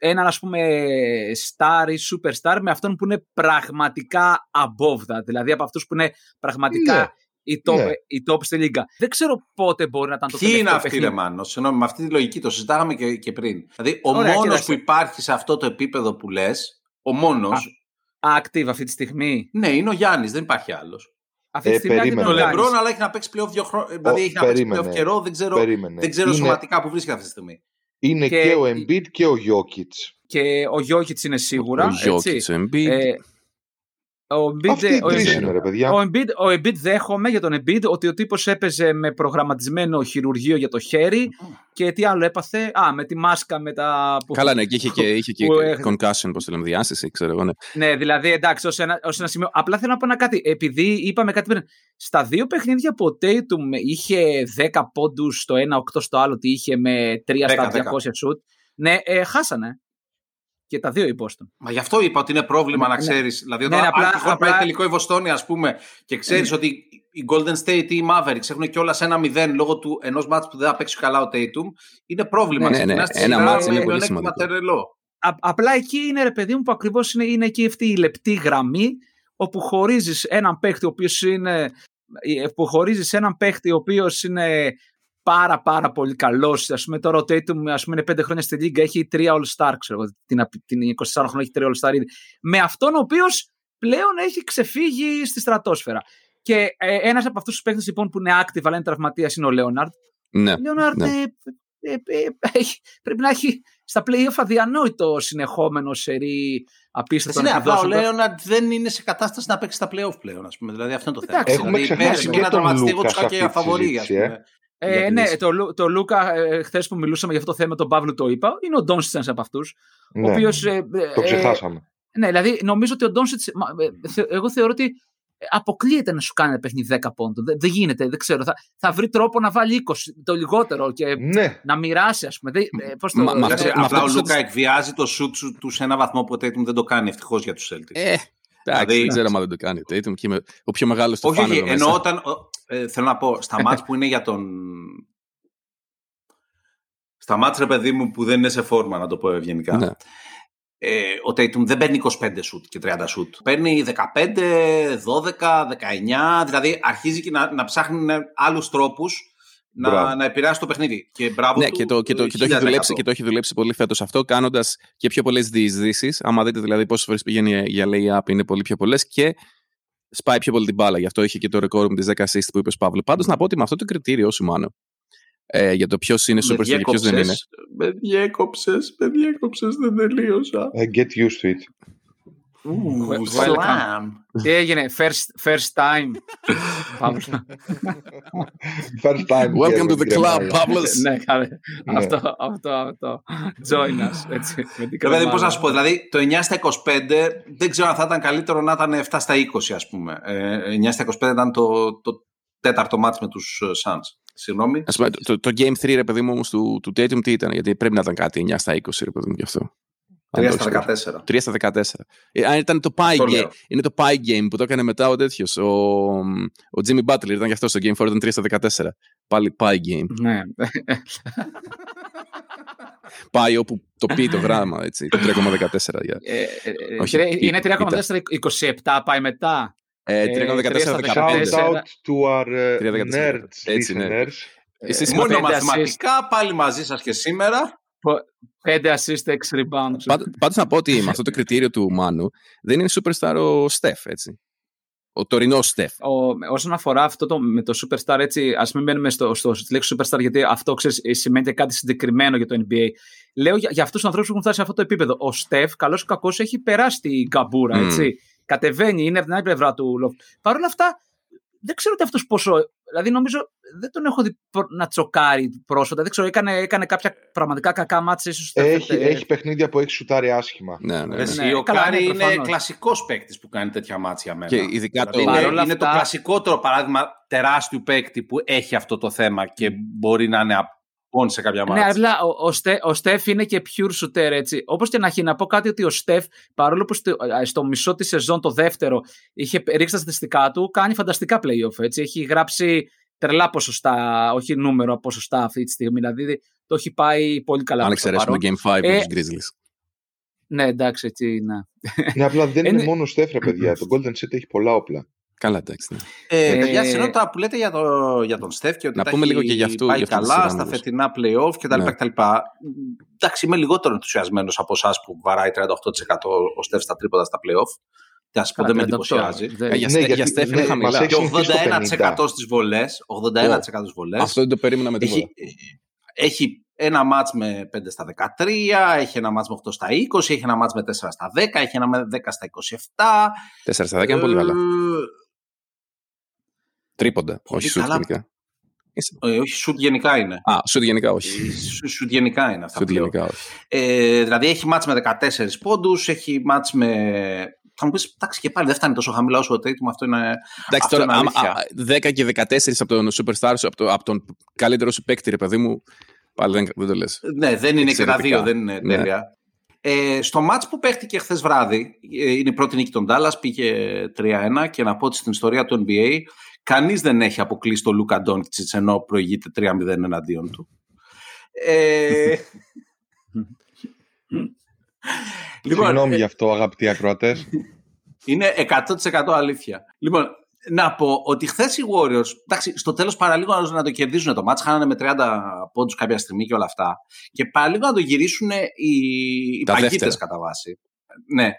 έναν, ας πούμε, star ή superstar με αυτόν που είναι πραγματικά above that, δηλαδή από αυτούς που είναι πραγματικά... Ναι. Η top στη λίγκα. Δεν ξέρω πότε μπορεί να ήταν το τελευταίο. Τι είναι αυτή, ρε Μάνο? Συγγνώμη, με αυτή τη λογική το συζητάγαμε και πριν. Δηλαδή, ο μόνος που υπάρχει σε αυτό το επίπεδο που λες, ο μόνος. Active αυτή τη στιγμή. Ναι, είναι ο Γιάννης, δεν υπάρχει άλλος. Αυτή τη στιγμή είναι ο LeBron, αλλά έχει να παίξει πλέον 2 χρόνια. Δηλαδή, έχει να παίξει πλέον καιρό. Δεν ξέρω σωματικά που βρίσκεται αυτή τη στιγμή. Είναι και ο Embiid και ο Jokic. Και ο Jokic είναι σίγουρα. Ο Embiid, δέχομαι για τον Embiid ότι ο τύπος έπαιζε με προγραμματισμένο χειρουργείο για το χέρι και τι άλλο έπαθε? Με τη μάσκα με τα... Καλά, ναι, και είχε και concussion, πώς το λέμε, διάσταση, ξέρω εγώ. Ναι, δηλαδή, εντάξει, ως ένα σημείο. Απλά θέλω να πω κάτι, επειδή είπαμε κάτι πριν. Στα 2 παιχνίδια που ο Tatum είχε 10 πόντους στο ένα, 8 στο άλλο, ότι είχε με 3 στα 200 σουτ. Ναι, χάσανε. Και τα 2 η Boston. Μα γι' αυτό είπα ότι είναι πρόβλημα να ξέρεις. Δηλαδή, αν πάει τελικό η Βοστόνη, ας πούμε, και ξέρεις ότι οι Golden State ή οι Mavericks έχουν κιόλας 1-0 λόγω του ενός μάτς που δεν θα παίξει καλά ο Tatum, είναι πρόβλημα. Ένα μάτς είναι πολύ σημαντικό. Απλά εκεί είναι, ρε παιδί μου, που ακριβώς είναι εκεί αυτή η λεπτή γραμμή όπου χωρίζεις έναν παίχτη ο οποίος είναι πάρα πάρα πολύ καλός. Ας πούμε, τώρα ο Tatum, ας πούμε, είναι 5 χρόνια στη Λίγκα, έχει 3 All-Star, ξέρω, την 24 χρόνια έχει 3 All-Star ήδη. Με αυτόν ο οποίος πλέον έχει ξεφύγει στη στρατόσφαιρα. Και ένας από αυτούς τους παίκτες, λοιπόν, που είναι active αλλά είναι τραυματίας, είναι ο Λέοναρντ. Ναι. Λέοναρντ πρέπει να έχει στα play-off αδιανόητο συνεχόμενο σερί απίστευτο. Ναι, απλά ο Λέοναρντ δεν είναι σε κατάσταση να παίξει στα play-off πλέον, ας πούμε. Δηλαδή αυτό είναι το θέμα. Δηλαδή, πέρσι πήγα να τραυματιστεί, τους είχα και αφαβορεί. Ναι, το Λούκα, χθες που μιλούσαμε για αυτό το θέμα, τον Παύλου το είπα, είναι ο Doncic από αυτούς. Ναι, ο οποίος, το ξεχάσαμε. Ναι, δηλαδή νομίζω ότι ο Doncic, εγώ θεωρώ ότι αποκλείεται να σου κάνει ένα παιχνίδι 10 πόντων. Δεν γίνεται, δεν ξέρω. Θα βρει τρόπο να βάλει 20, το λιγότερο και ναι, να μοιράσει, ας πούμε. Απλά ο Λούκα εκβιάζει το σουτ του σε ένα βαθμό που ο Tatum δεν το κάνει, ευτυχώς για τους Celtics. Δεν ξέρω αν δεν το κάνει ο Tatum. Ο πιο μεγάλος στο φάνελ. Όχι, ενώ όταν, θέλω να πω, στα μάτς που είναι για τον... Στα μάτς, ρε παιδί μου, που δεν είναι σε φόρμα, να το πω ευγενικά. Ναι. Ο Tatum δεν παίρνει 25 σουτ και 30 σουτ. Παίρνει 15, 12, 19. Δηλαδή αρχίζει και να ψάχνει άλλους τρόπους να επηρεάσει το παιχνίδι. Και μπράβο, ναι, του, και το έχει δουλέψει πολύ φέτος αυτό, κάνοντας και πιο πολλές διεισδύσεις. Άμα δείτε δηλαδή πόσες φορές πηγαίνει για lay-up, είναι πολύ πιο πολλές και σπάει πιο πολύ την μπάλα. Γι' αυτό είχε και το ρεκόρ με τις 10 assists που είπε ο Παύλος. Πάντως να πω ότι με αυτό το κριτήριο, όσοι μάνο, για το ποιος είναι super και ποιος δεν είναι. Με διέκοψες, δεν τελείωσα. I get used to it. Welcome. Τι έγινε, first time. First time. Welcome to the club, Pavlos. Ναι, αυτό. Join us. Δηλαδή, πώς να σου πω, δηλαδή το 9 στα 25 δεν ξέρω αν θα ήταν καλύτερο να ήταν 7 στα 20, ας πούμε. 9 στα 25 ήταν το τέταρτο μάτς με τους Suns. Συγγνώμη. Ας πούμε, το Game 3, ρε παιδί μου, όμως του Tatum τι ήταν, γιατί πρέπει να ήταν κάτι 9 στα 20, ρε παιδί μου, γι' αυτό. 3 στα 14. 3 στα 14. Αν ήταν το pie game, είναι το pie game που το έκανε μετά ο τέτοιος, ο Jimmy Butler ήταν γι' αυτό στο Game 4, ήταν 3 στα 14. Πάλι pie game. Ναι. Πάει όπου το πει το γράμμα, έτσι, το 3,14. Είναι 3,4, 27 πάει μετά. 3,14-15. Shout out to our nerds listeners. Μόνο μαθηματικά, πάλι μαζί σας και σήμερα. 5 assist, 6 rebounds. Πάντως να πω ότι με αυτό το κριτήριο του Μάνου δεν είναι superstar ο Στεφ, έτσι. Ο τωρινός Στεφ. Όσον αφορά αυτό με το superstar, έτσι, ας μην μένουμε στο λέξη superstar, γιατί αυτό σημαίνει και κάτι συγκεκριμένο για το NBA. Λέω για αυτούς τους ανθρώπους που έχουν φτάσει σε αυτό το επίπεδο. Ο Στεφ, καλός ή κακός, έχει περάσει την καμπούρα, έτσι. Κατεβαίνει, είναι από την άλλη πλευρά του Λόφτ. Παρ' όλα αυτά, δεν ξέρω τι αυτός πόσο. Δηλαδή, νομίζω δεν τον έχω δει να τσοκάρει πρόσφατα. Δεν ξέρω, έκανε κάποια πραγματικά κακά μάτσα. Έχει παιχνίδια που έχει σουτάρει άσχημα. Ναι. Ο Κάρι είναι κλασικός παίκτης που κάνει τέτοια μάτσα για μένα. Και ειδικά είναι το κλασικότερο παράδειγμα τεράστιου παίκτη που έχει αυτό το θέμα και μπορεί να είναι σε κάποια μάτς. Ναι, αλλά ο Στεφ είναι και pure shooter, έτσι. Όπως και να έχει, να πω κάτι ότι ο Στεφ, παρόλο που στο μισό της σεζόν, το δεύτερο, είχε ρίξει τα στατιστικά του, κάνει φανταστικά play-off, έτσι. Έχει γράψει τρελά ποσοστά, όχι νούμερο, ποσοστά αυτή τη στιγμή. Δηλαδή το έχει πάει πολύ καλά. Αν εξαιρέσουμε Game 5 τους Grizzlies. Ναι, εντάξει, έτσι, ναι. Ναι, απλά δεν είναι μόνο ο Στεφ, ρε παιδιά. Το Golden State έχει πολλά όπλα. Καλά, εντάξει. Παιδιά, συνότητα που λέτε για τον Στεφ και ότι να πούμε λίγο και για αυτό, πάει καλά στα φετινά play-off κτλ. Εντάξει, είμαι λιγότερο ενθουσιασμένος από εσάς που βαράει 38% ο Στεφ στα τρίποντα στα play-off. Και ας πω, δεν με εντυπωσιάζει. Για Στεφ είναι χαμηλά. Και 81% στις βολές. Αυτό δεν το περίμενα με τίποτα. Έχει ένα μάτς με 5 στα 13, έχει ένα μάτς με 8 στα 20, έχει ένα μάτς με 4 στα 10, έχει ένα με 10 στα 27. 4 στα 10 είναι πολύ καλά. Τρίποντα, όχι σουτ γενικά. Όχι, σουτ γενικά είναι. Α, σουτ γενικά όχι. Σουτ γενικά είναι αυτά. Δηλαδή έχει μάτς με 14 πόντους, έχει μάτς με... Θα μου πεις, εντάξει και πάλι δεν φτάνει τόσο χαμηλά όσο ο Tatum, αυτό είναι, εντάξει, αυτό τώρα, είναι αλήθεια. 10 και 14 από τον superstar σου, από τον καλύτερο σου παίκτη, ρε παιδί μου, πάλι δεν το λες. Ναι, δεν είναι και τα δύο, δεν είναι τέλεια. Ναι. Στο μάτς που παίχτηκε χθες βράδυ, είναι η πρώτη νίκη των Dallas, πήγε 3-1 και να πω ότι στην ιστορία του NBA κανείς δεν έχει αποκλείσει τον Luka Doncic ενώ προηγείται 3-0 εναντίον του. Λοιπόν, συγγνώμη γι' αυτό, αγαπητοί ακροατές. Είναι 100% αλήθεια. Λοιπόν, να πω ότι χθες οι Warriors, εντάξει, στο τέλος παραλίγο να το κερδίζουν το μάτς, χάνανε με 30 πόντους κάποια στιγμή και όλα αυτά. Και παραλίγο να το γυρίσουν οι παγίτες κατά βάση. Ναι.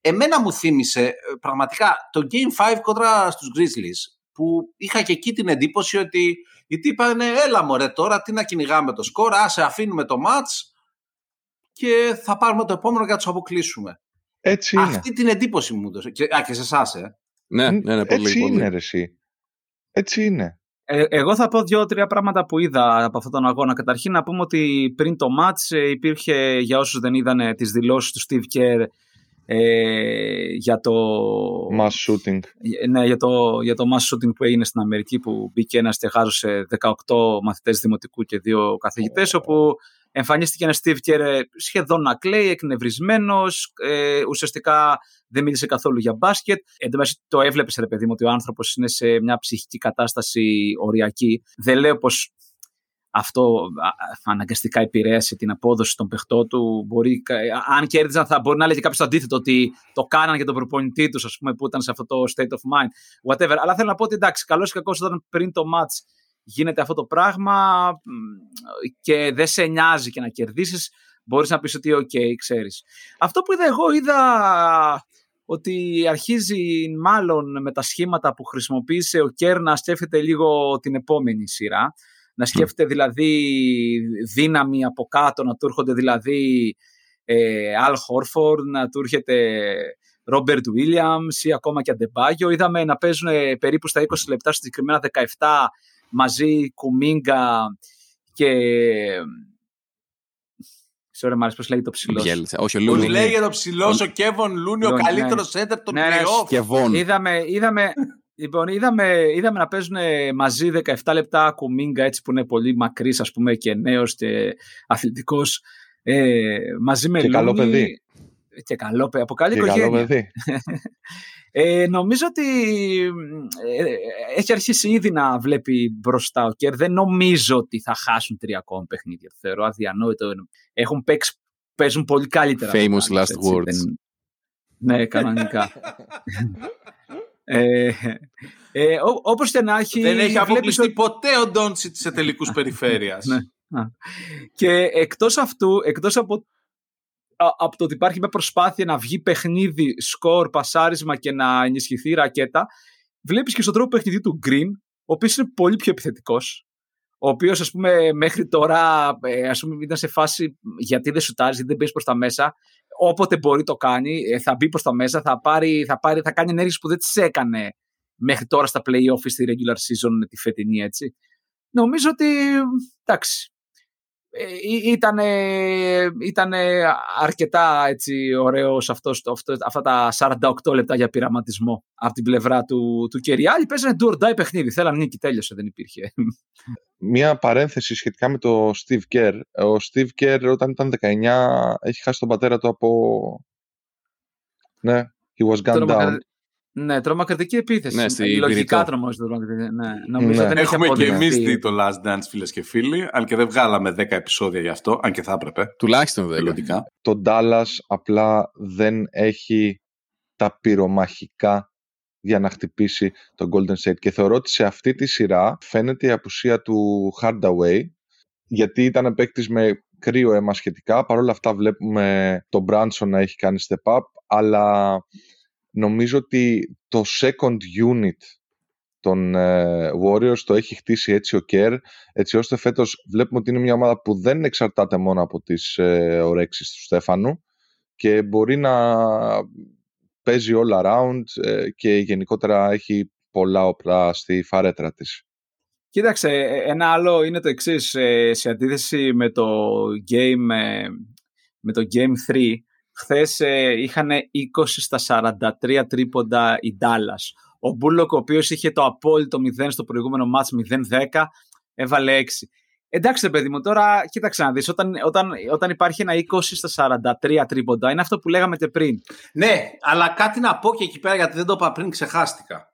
Εμένα μου θύμισε πραγματικά το Game 5 κόντρα στους Grizzlies, που είχα και εκεί την εντύπωση ότι οι τύποι είπανε, έλα μωρέ τώρα, τι να κυνηγάμε το σκορ, άσε αφήνουμε το μάτς και θα πάρουμε το επόμενο για να τους αποκλείσουμε. Έτσι είναι. Αυτή την εντύπωση μου έδωσε. Και σε εσάς, Ναι, πολύ. Έτσι είναι, ρε εσύ. Έτσι είναι. Εγώ θα πω 2-3 πράγματα που είδα από αυτόν τον αγώνα. Καταρχήν να πούμε ότι πριν το μάτς υπήρχε, για όσους δεν είδανε, τις δηλώσεις του Steve Kerr για το mass shooting. Ναι, για το mass shooting που έγινε στην Αμερική, που μπήκε ένας και χάζωσε 18 μαθητές δημοτικού και 2 καθηγητές, όπου εμφανίστηκε ένας Steve Kerr σχεδόν να κλαίει, εκνευρισμένος, ουσιαστικά δεν μίλησε καθόλου για μπάσκετ. Εν τω μεταξύ το έβλεπες, ρε παιδί μου, ότι ο άνθρωπος είναι σε μια ψυχική κατάσταση οριακή. Δεν λέω πως αυτό αναγκαστικά επηρέασε την απόδοση των παιχτών του. Μπορεί, αν κέρδιζαν, θα μπορεί να λέει και κάποιος το αντίθετο, ότι το κάνανε για τον προπονητή τους, ας πούμε, που ήταν σε αυτό το state of mind. Whatever. Αλλά θέλω να πω ότι εντάξει, καλώς ή κακώς, όταν πριν το match γίνεται αυτό το πράγμα και δεν σε νοιάζει και να κερδίσεις, μπορείς να πεις ότι OK, ξέρεις. Αυτό που είδα εγώ, ότι αρχίζει μάλλον με τα σχήματα που χρησιμοποίησε ο Κέρ να σκέφτεται λίγο την επόμενη σειρά. Να σκέφτεται δηλαδή δύναμη από κάτω, να του έρχονται δηλαδή Al Horford, να του έρχεται Robert Williams ή ακόμα και Adebayo. Είδαμε να παίζουν περίπου στα 20 λεπτά, συγκεκριμένα 17 μαζί Kuminga και... Ωραία, μ' αρέσει πώς λέγεται το ψηλός. Πώς λέγεται το ψηλός, ο Kevon Looney, ο καλύτερος σέντερ των playoff. Είδαμε να παίζουν μαζί 17 λεπτά Kuminga, έτσι που είναι πολύ μακρύς, ας πούμε, και νέος και αθλητικός, μαζί με Looney. Και καλό παιδί. Και καλό παιδί, από καλή οικογένεια. Νομίζω ότι έχει αρχίσει ήδη να βλέπει μπροστά ο Κέρ. Δεν νομίζω ότι θα χάσουν 3 ακόμα παιχνίδια. Το θεωρώ αδιανόητο. Έχουν παίξει, παίζουν πολύ καλύτερα. Famous last έτσι, words. Ναι, κανονικά. Όπως και να έχει... Δεν έχει αποκλειστεί ποτέ ο Ντόντσιτς σε τελικούς περιφέρειας. Ναι. Και εκτός αυτού, εκτός από το ότι υπάρχει μια προσπάθεια να βγει παιχνίδι, σκορ, πασάρισμα και να ενισχυθεί η ρακέτα, βλέπεις και στον τρόπο παιχνιδί του Green, ο οποίος είναι πολύ πιο επιθετικός, ο οποίος, ας πούμε, μέχρι τώρα, ας πούμε, ήταν σε φάση γιατί δεν σουτάζει, γιατί δεν παίζει προς τα μέσα. Όποτε μπορεί το κάνει, θα μπει προς τα μέσα, θα κάνει ενέργειες που δεν τις έκανε μέχρι τώρα στα play-off, στη regular season τη φετινή, έτσι. Νομίζω ότι, εντάξει, ήταν αρκετά, έτσι, ωραίος αυτά τα 48 λεπτά για πειραματισμό από την πλευρά του Κέρι. Άλλοι παίζανε do or die παιχνίδι, θέλαν νίκη, τέλειωσε, δεν υπήρχε. Μία παρένθεση σχετικά με το Steve Kerr. Ο Steve Kerr όταν ήταν 19 έχει χάσει τον πατέρα του από... Ναι, he was gunned down. Ναι, τρομοκρατική επίθεση. Ναι, λογικά τρομοκρατική. Ναι. Έχουμε και εμείς δει το Last Dance, φίλες και φίλοι, αν και δεν βγάλαμε 10 επεισόδια γι' αυτό, αν και θα έπρεπε. Τουλάχιστον 10. Το Dallas απλά δεν έχει τα πυρομαχικά για να χτυπήσει τον Golden State. Και θεωρώ ότι σε αυτή τη σειρά φαίνεται η απουσία του Hardaway, γιατί ήταν παίκτης με κρύο αίμα σχετικά. Παρ' όλα αυτά βλέπουμε τον Branson να έχει κάνει step up, αλλά... Νομίζω ότι το second unit των Warriors το έχει χτίσει έτσι ο Kerr, έτσι ώστε φέτος βλέπουμε ότι είναι μια ομάδα που δεν εξαρτάται μόνο από τις ορέξεις του Στέφανου και μπορεί να παίζει all around και γενικότερα έχει πολλά όπλα στη φαρέτρα της. Κοίταξε, ένα άλλο είναι το εξής, σε αντίθεση με το Game 3, χθες είχαν 20 στα 43 τρίποντα η Dallas. Ο Μπούλοκ, ο οποίος είχε το απόλυτο 0 στο προηγούμενο μάτς, 0-10, έβαλε 6. Εντάξει, παιδί μου, τώρα κοίταξε να δεις. Όταν υπάρχει ένα 20 στα 43 τρίποντα, είναι αυτό που λέγαμε και πριν. Ναι, αλλά κάτι να πω και εκεί πέρα, γιατί δεν το είπα πριν, ξεχάστηκα.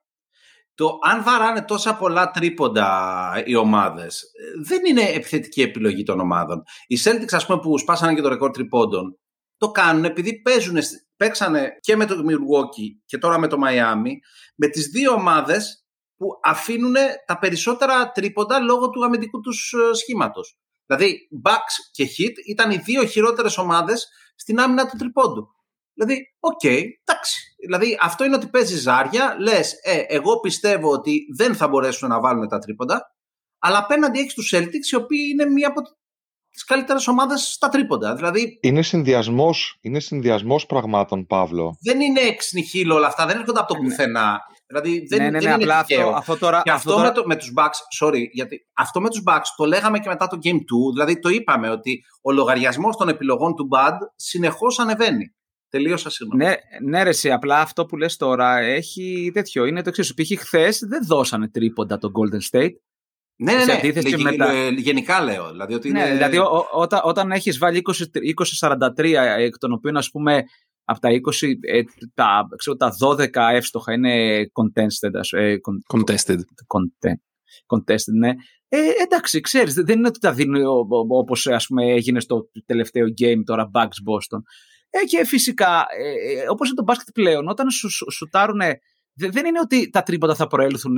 Το αν βαράνε τόσα πολλά τρίποντα οι ομάδες, δεν είναι επιθετική επιλογή των ομάδων. Οι Celtics, ας πούμε, που σπάσανε και το ρεκόρ τριπόντων, το κάνουν επειδή παίξανε και με το Milwaukee και τώρα με το Miami, με τις δύο ομάδες που αφήνουν τα περισσότερα τρίποντα λόγω του αμυντικού τους σχήματος. Δηλαδή, Bucks και Heat ήταν οι δύο χειρότερες ομάδες στην άμυνα του τριπόντου. Δηλαδή, οκ, εντάξει. Δηλαδή, αυτό είναι ότι παίζει ζάρια, λες, εγώ πιστεύω ότι δεν θα μπορέσουν να βάλουν τα τρίποντα, αλλά απέναντι έχεις τους Celtics, οι οποίοι είναι μία από τις καλύτερες ομάδες στα τρίποντα. Δηλαδή... Είναι συνδυασμός πραγμάτων, Παύλο. Δεν είναι εξ νιχύλο όλα αυτά, δεν έρχονται από το πουθενά. Δηλαδή δεν είναι τυχαίο. Αυτό τώρα... με τους Bucks, sorry, γιατί αυτό με τους Bucks το λέγαμε και μετά το Game 2, δηλαδή το είπαμε ότι ο λογαριασμός των επιλογών του Bud συνεχώς ανεβαίνει. Τελείωσα, συγγνώμη. Ναι, ρε, εσύ, απλά αυτό που λες τώρα έχει τέτοιο. Είναι το εξής. Π.χ. χθες δεν δώσανε τρίποντα τον Golden State. Ναι, γενικά λέω. Δηλαδή, όταν έχεις βάλει 20-43, εκ των οποίων ας πούμε από τα 20, τα 12 εύστοχα είναι contested, ναι. Εντάξει, ξέρεις, δεν είναι ότι τα δίνουν όπως ας πούμε έγινε στο τελευταίο game τώρα Bucks Boston. Και φυσικά, όπως είναι το μπάσκετ πλέον, όταν σουτάρουν, δεν είναι ότι τα τρίποντα θα προέλθουν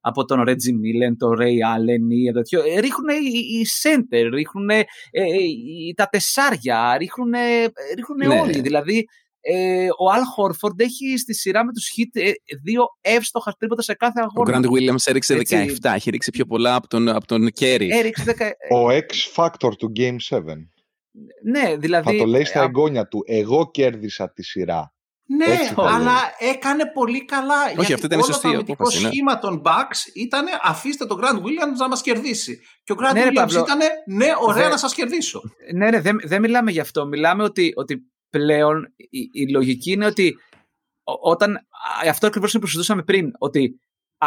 από τον Reggie Miller, τον Ray Allen ή τέτοιο. Ρίχνουν οι center, ρίχνουν τα τεσσάρια, ρίχνουν όλοι. Δηλαδή, ο Al Horford έχει στη σειρά με τους Heat δύο εύστοχα τρίποντα σε κάθε αγώνα. Ο Grant Williams έριξε 17, έτσι. Έχει ρίξει πιο πολλά από τον Kerry. Ο X-Factor του Game 7. Ναι, δηλαδή, θα το λέει στα εγγόνια του. Εγώ κέρδισα τη σειρά. Ναι, έτσι, αλλά έκανε πολύ καλά. Όχι, γιατί αυτή ήταν η σωστή απόφαση. Το σχήμα των Bucks ήταν αφήστε τον Grant Williams να μας κερδίσει. Και ο Grant Williams ήταν ωραία να σας κερδίσω. Ναι, ναι, δεν μιλάμε γι' αυτό. Μιλάμε ότι πλέον η λογική είναι ότι όταν. Αυτό ακριβώς είναι που συζητούσαμε πριν. Ότι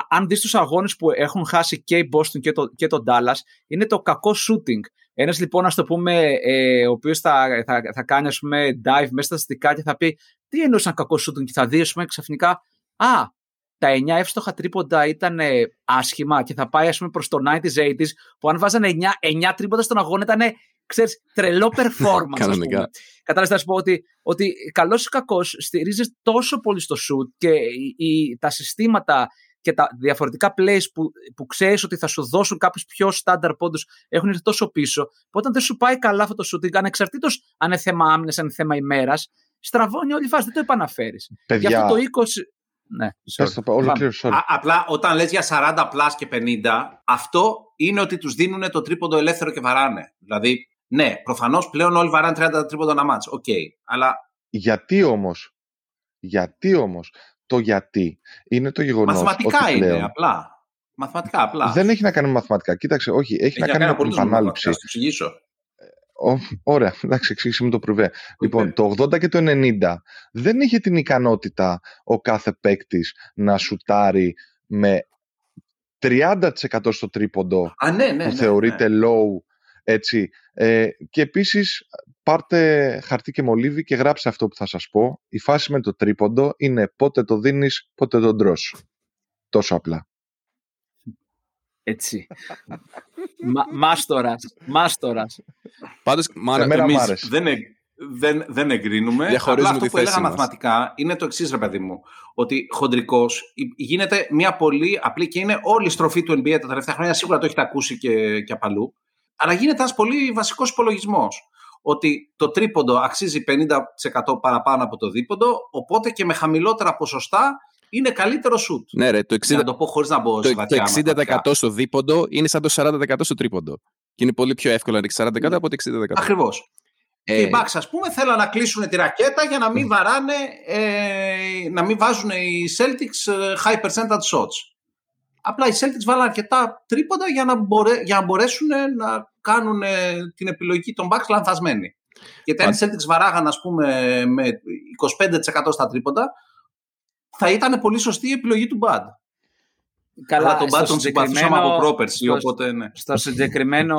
αν δεις τους αγώνες που έχουν χάσει και η Boston και το Dallas, είναι το κακό shooting. Ένας λοιπόν, ας το πούμε, ο οποίος θα κάνει ας πούμε dive μέσα στα στατιστικά και θα πει τι εννοούσαν κακό shooting και θα δει ας πούμε ξαφνικά τα 9 εύστοχα τρίποντα ήταν άσχημα και θα πάει ας πούμε προς το 90s, 80s που αν βάζανε 9 τρίποντα στον αγώνα ήταν τρελό performance. Κανονικά. Κατάλαβες, να σου πω ότι καλός ή κακός στηρίζεις τόσο πολύ στο shoot και τα συστήματα και τα διαφορετικά plays που ξέρεις ότι θα σου δώσουν κάποιους πιο στάνταρ πόντους έχουν ήρθει τόσο πίσω, που όταν δεν σου πάει καλά αυτό το shooting, ανεξαρτήτως αν είναι θέμα άμυνας, αν είναι θέμα ημέρας, στραβώνει όλη η φάση, δεν το επαναφέρεις. Παιδιά, για αυτό το 20... Ναι, απλά όταν λες για 40 πλάς και 50, αυτό είναι ότι τους δίνουν το τρίποντο ελεύθερο και βαράνε. Δηλαδή, ναι, προφανώς πλέον όλοι βαράνε 30 τρίποντα ένα μάτς. Οκ, αλλά... Γιατί όμως... Το γιατί είναι το γεγονός. Μαθηματικά ότι πλέον, είναι απλά. Δεν έχει να κάνει με μαθηματικά. Κοίταξε, όχι, έχει να κάνει με την επανάληψη. Να σου εξηγήσω. Ωραία, εντάξει, εξήγησε με το προυβέ. Λοιπόν, το 80 και το 90 δεν είχε την ικανότητα ο κάθε παίκτης να σουτάρει με 30% στο τρίποντο που θεωρείται low. Έτσι. Και επίσης πάρτε χαρτί και μολύβι και γράψτε αυτό που θα σας πω. Η φάση με το τρίποντο είναι πότε το δίνεις, πότε το ντρως. Τόσο απλά. Έτσι. Μάστορας. Πάντως εμείς δεν εγκρίνουμε. Αλλά αυτό που έλεγα μαθηματικά είναι το εξής, ρε παιδί μου. Ότι χοντρικός γίνεται μια πολύ απλή και είναι όλη η στροφή του NBA τα τελευταία χρόνια. Σίγουρα το έχετε ακούσει και απαλού. Αλλά γίνεται ένας πολύ βασικός υπολογισμός. Ότι το τρίποντο αξίζει 50% παραπάνω από το δίποντο, οπότε και με χαμηλότερα ποσοστά είναι καλύτερο σουτ. Ναι, ρε, το 60%, να το πω χωρίς να μπω σε βαθιά μαθηματικά. 60% στο δίποντο είναι σαν το 40% στο τρίποντο. Και είναι πολύ πιο εύκολο να ρίξει 40% από το 60%. Ακριβώς. Και οι Bucks, ας πούμε, θέλουν να κλείσουν τη ρακέτα για να μην βαράνε, να μην βάζουν οι Celtics high percentage shots. Απλά οι Celtics βάλαν αρκετά τρίποντα για να μπορέσουν να κάνουν την επιλογή των Bucks λανθασμένη. Γιατί αν οι Celtics βαράγαν, ας πούμε, με 25% στα τρίποντα, θα ήταν πολύ σωστή η επιλογή του Bud. Καλά, τον Bud τον συμπαθούσαμε από πρόπερση, οπότε ναι. Στο συγκεκριμένο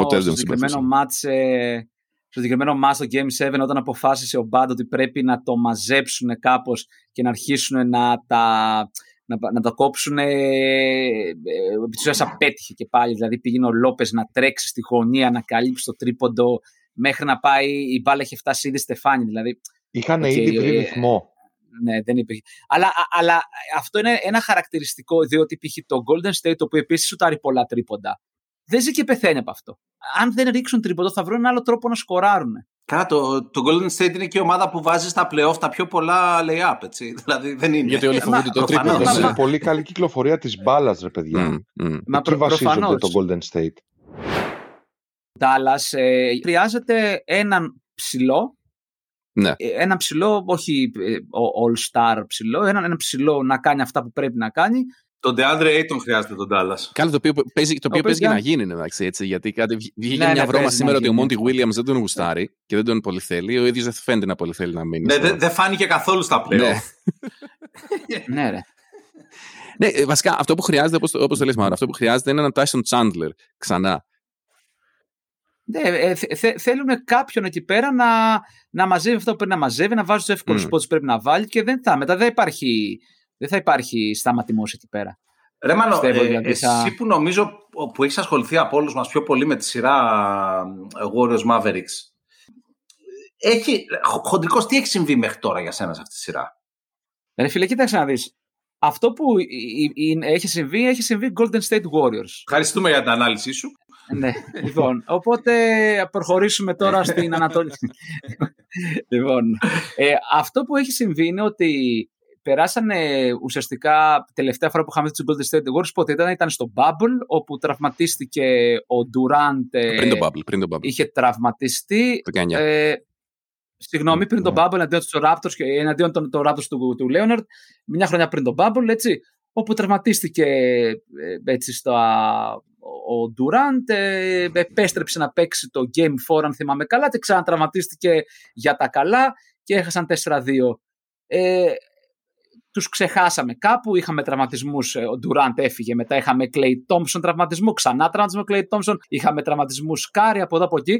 match το Game 7, όταν αποφάσισε ο Bud ότι πρέπει να το μαζέψουν κάπως και να αρχίσουν να τα κόψουν, απέτυχε και πάλι. Δηλαδή πήγαινε ο Λόπες να τρέξει στη γωνία, να καλύψει το τρίποντο, μέχρι να πάει η μπάλα έχει φτάσει ήδη στεφάνι. Δηλαδή, είχαν ήδη βρει ρυθμό. Ναι, δεν υπήρχε. Αλλά αυτό είναι ένα χαρακτηριστικό, διότι π.χ. το Golden State, το οποίο επίσης σουτάρει πολλά τρίποντα, δεν ζει και πεθαίνει από αυτό. Αν δεν ρίξουν τρίποντο, θα βρουν άλλο τρόπο να σκοράρουν. Καλά, το Golden State είναι και η ομάδα που βάζει στα playoff τα πιο πολλά lay-up, έτσι. Δηλαδή δεν είναι. Γιατί όλοι φοβούνται το τρίποντο. Είναι πολύ καλή κυκλοφορία της μπάλας, ρε παιδιά. Εκεί βασίζονται το Golden State. Ο Dallas χρειάζεται έναν ψηλό. Ναι. Έναν ψηλό, όχι all-star ψηλό. Έναν ψηλό να κάνει αυτά που πρέπει να κάνει Τον DeAndre Ayton χρειάζεται τον Dallas. Κάτι το οποίο παίζει για να γίνει, εντάξει. Έτσι, γιατί βγήκε μια βρώμα σήμερα ότι ο Monty Williams δεν τον γουστάρει και δεν τον πολυθέλει. Ο ίδιος δεν φαίνεται να πολυθέλει να μείνει. Δεν φάνηκε καθόλου στα playoff. Ναι, ρε. Ναι, βασικά αυτό που χρειάζεται, όπως το λες Μάρα, αυτό που χρειάζεται είναι έναν Tyson Chandler ξανά. Ναι, θέλουν κάποιον εκεί πέρα να μαζεύει αυτό που πρέπει να μαζεύει, να βάζει τους εύκολους πόντους που πρέπει να βάλει και δεν θα. Μετά δεν θα υπάρχει σταματημός εκεί πέρα. Ρε Μάνο, εσύ που νομίζω που έχεις ασχοληθεί από όλους μας πιο πολύ με τη σειρά Warriors Mavericks, χοντρικός, τι έχει συμβεί μέχρι τώρα για σένα σε αυτή τη σειρά? Ρε φίλε, κοίταξε να δεις. Αυτό που έχει συμβεί Golden State Warriors. Ευχαριστούμε για την ανάλυση σου. Ναι, λοιπόν, οπότε προχωρήσουμε τώρα στην Ανατολή. Λοιπόν, αυτό που έχει συμβεί είναι ότι περάσανε ουσιαστικά τελευταία φορά που είχαμε τους Golden State Warriors, πότε ήταν στο Bubble, όπου τραυματίστηκε ο Durant. Πριν το Bubble. Είχε τραυματιστεί. Το 19. Συγγνώμη, πριν τον Bubble, εναντίον του Raptors και εναντίον των Raptors του Leonard, μια χρονιά πριν τον Bubble, έτσι, όπου τραυματίστηκε έτσι, ο Durant, επέστρεψε να παίξει το Game 4, αν θυμάμαι καλά, και ξανατραυματίστηκε για τα καλά και έχασαν 4-2. Τους ξεχάσαμε κάπου, είχαμε τραυματισμούς, ο Durant έφυγε, μετά είχαμε Clay Thompson τραυματισμό, ξανά τραυματισμό Clay Thompson, είχαμε τραυματισμούς Curry από εδώ από εκεί.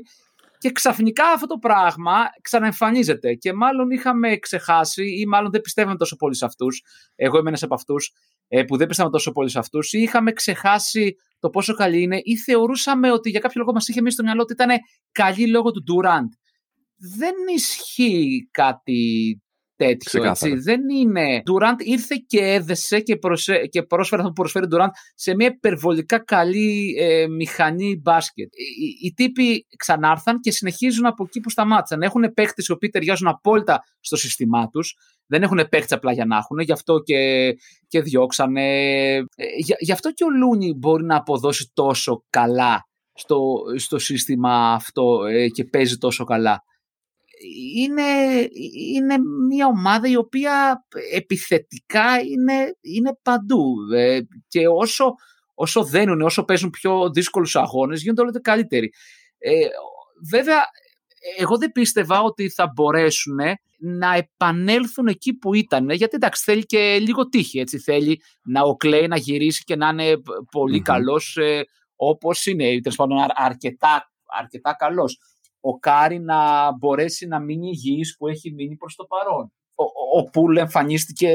Και ξαφνικά αυτό το πράγμα ξαναεμφανίζεται και μάλλον είχαμε ξεχάσει ή μάλλον δεν πιστεύαμε τόσο πολύ σε αυτούς. Εγώ είμαι ένας από αυτούς που δεν πιστεύαμε τόσο πολύ σε αυτούς, ή είχαμε ξεχάσει το πόσο καλή είναι, ή θεωρούσαμε ότι για κάποιο λόγο μας είχε μείνει στο μυαλό ότι ήταν καλή λόγω του Durant. Δεν ισχύει κάτι τέτοιο, έτσι. Δεν είναι. Durant ήρθε και έδεσε και πρόσφερε αυτό που προσφέρει Durant σε μια υπερβολικά καλή μηχανή μπάσκετ. Οι τύποι ξανάρθαν και συνεχίζουν από εκεί που σταμάτησαν. Έχουν παίχτες οι οποίοι ταιριάζουν απόλυτα στο σύστημά τους. Δεν έχουν παίχτες απλά για να έχουν. Γι' αυτό και διώξανε. Γι' αυτό και ο Looney μπορεί να αποδώσει τόσο καλά στο σύστημα αυτό και παίζει τόσο καλά. Είναι μια ομάδα η οποία επιθετικά είναι παντού και όσο δένουν, όσο παίζουν πιο δύσκολους αγώνες γίνονται όλο και καλύτεροι. Βέβαια, εγώ δεν πίστευα ότι θα μπορέσουν να επανέλθουν εκεί που ήταν, γιατί εντάξει θέλει και λίγο τύχη, έτσι, θέλει να ο Clay να γυρίσει και να είναι πολύ καλός όπως είναι, τέλος πάντων αρκετά καλός. Ο Κάρι να μπορέσει να μείνει υγιής που έχει μείνει προς το παρόν. Ο Πουλ εμφανίστηκε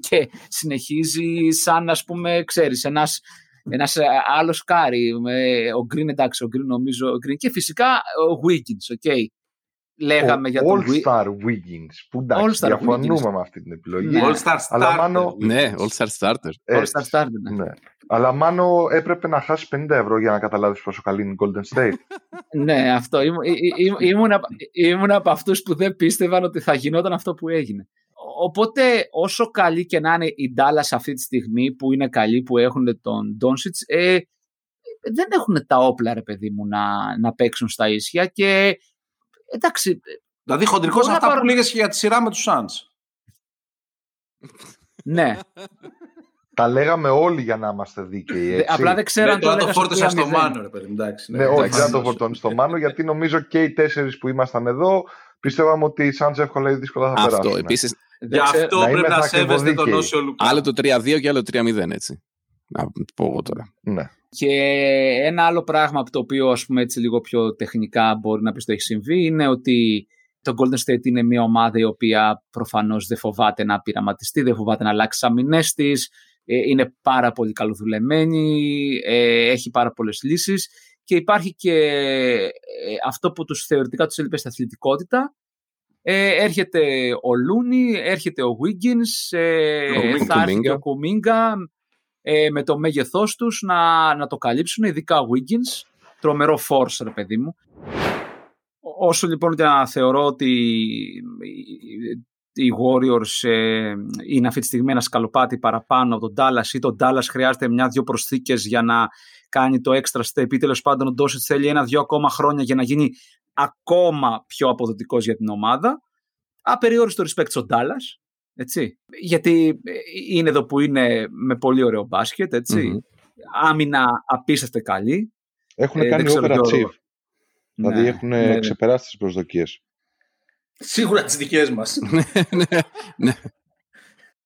και συνεχίζει σαν, ας πούμε, ξέρεις, ένας άλλος Κάρι. Ο Γκριν, εντάξει, ο Γκριν νομίζω. Ο Green. Και φυσικά ο Wiggins, okay. Λέγαμε για τον All-Star Wiggins, που εντάξει, διαφωνούμε με αυτή την επιλογή. Ναι. All-Star Starter. Ναι, All-Star Starter. Ναι. Ναι. Αλλά μάλλον έπρεπε να χάσει 50 ευρώ για να καταλάβεις πόσο καλή είναι η Golden State. Ναι, αυτό. Ήμουν από αυτούς που δεν πίστευαν ότι θα γινόταν αυτό που έγινε. Οπότε, όσο καλή και να είναι η Dallas αυτή τη στιγμή, που είναι καλή, που έχουν τον Doncic, δεν έχουν τα όπλα, ρε παιδί μου, να παίξουν στα ίσια και... Εντάξει, δηλαδή χοντρικός αυτά που λέγες και για τη σειρά με τους Suns. Ναι. Τα λέγαμε όλοι για να είμαστε δίκαιοι, έτσι. Απλά δεν ξέρω αν το φόρτωσα στο Μάνο, ρε παιδί. Ναι, όχι, δεν το φορτώνεις στο Μάνο, γιατί νομίζω και οι τέσσερις που ήμασταν εδώ πιστεύαμε ότι οι Suns εύκολα ή δύσκολα θα περάσουν. Αυτό, επίσης. Γι' αυτό πρέπει να σέβεστε τον Όσιο Λουκά. Άλλο το 3-2 και άλλο το 3-0, έτσι. Να πω εγώ τώρα. Ναι. Και ένα άλλο πράγμα από το οποίο, ας πούμε, έτσι λίγο πιο τεχνικά μπορεί να πεις το έχει συμβεί, είναι ότι το Golden State είναι μια ομάδα η οποία προφανώς δεν φοβάται να πειραματιστεί, δεν φοβάται να αλλάξει τις αμυνές της, είναι πάρα πολύ καλοδουλεμένη, έχει πάρα πολλές λύσεις και υπάρχει και αυτό που τους θεωρητικά τους έλειπε στην αθλητικότητα. Έρχεται ο Looney, έρχεται ο Wiggins, θα έρχεται ο Kuminga. Με το μέγεθός τους να το καλύψουν, ειδικά Wiggins, τρομερό force, ρε παιδί μου. Όσο λοιπόν και να θεωρώ ότι οι Warriors είναι αυτή τη στιγμή ένα σκαλοπάτι παραπάνω από τον Dallas, ή τον Dallas χρειάζεται μια-δυο προσθήκες για να κάνει το extra step, ή τέλος πάντων ο Doncic θέλει ένα-δυο ακόμα χρόνια για να γίνει ακόμα πιο αποδοτικός για την ομάδα. Απεριόριστο respect στον Dallas. έτσι. Γιατί είναι εδώ που είναι με πολύ ωραίο μπάσκετ, έτσι. Mm-hmm. Άμυνα απίστευτα καλή. Έχουν κάνει overachieve. Δηλαδή έχουν ξεπεράσει τις προσδοκίες. Σίγουρα τις δικές μας. Ναι.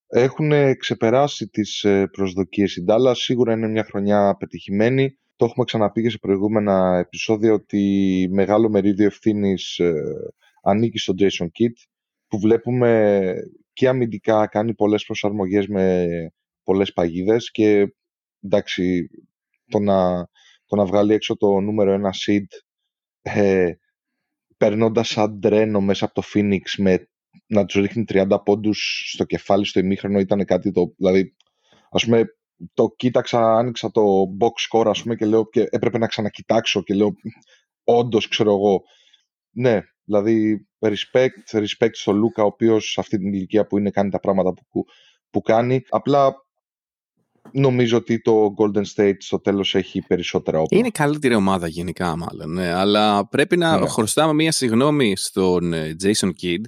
Έχουν ξεπεράσει τις προσδοκίες. Η Ντάλλας σίγουρα είναι μια χρονιά πετυχημένη. Το έχουμε ξαναπεί και σε προηγούμενα επεισόδια ότι μεγάλο μερίδιο ευθύνης ανήκει στον Jason Kidd, που βλέπουμε και αμυντικά κάνει πολλές προσαρμογές με πολλές παγίδες και εντάξει, το να βγάλει έξω το νούμερο 1 seed περνώντας σαν τρένο μέσα από το Phoenix με να τους ρίχνει 30 πόντους στο κεφάλι στο ημίχρονο ήταν κάτι το... Δηλαδή, ας πούμε, το κοίταξα, άνοιξα το box score, ας πούμε, και λέω και έπρεπε να ξανακοιτάξω και λέω όντως, ξέρω εγώ. Ναι, δηλαδή respect στο Λούκα, ο οποίος σε αυτή την ηλικία που είναι κάνει τα πράγματα που κάνει. Απλά νομίζω ότι το Golden State στο τέλος έχει περισσότερα όπλα. Είναι καλύτερη ομάδα γενικά μάλλον, ναι, αλλά πρέπει να χρωστάμε μία συγγνώμη στον Jason Kidd.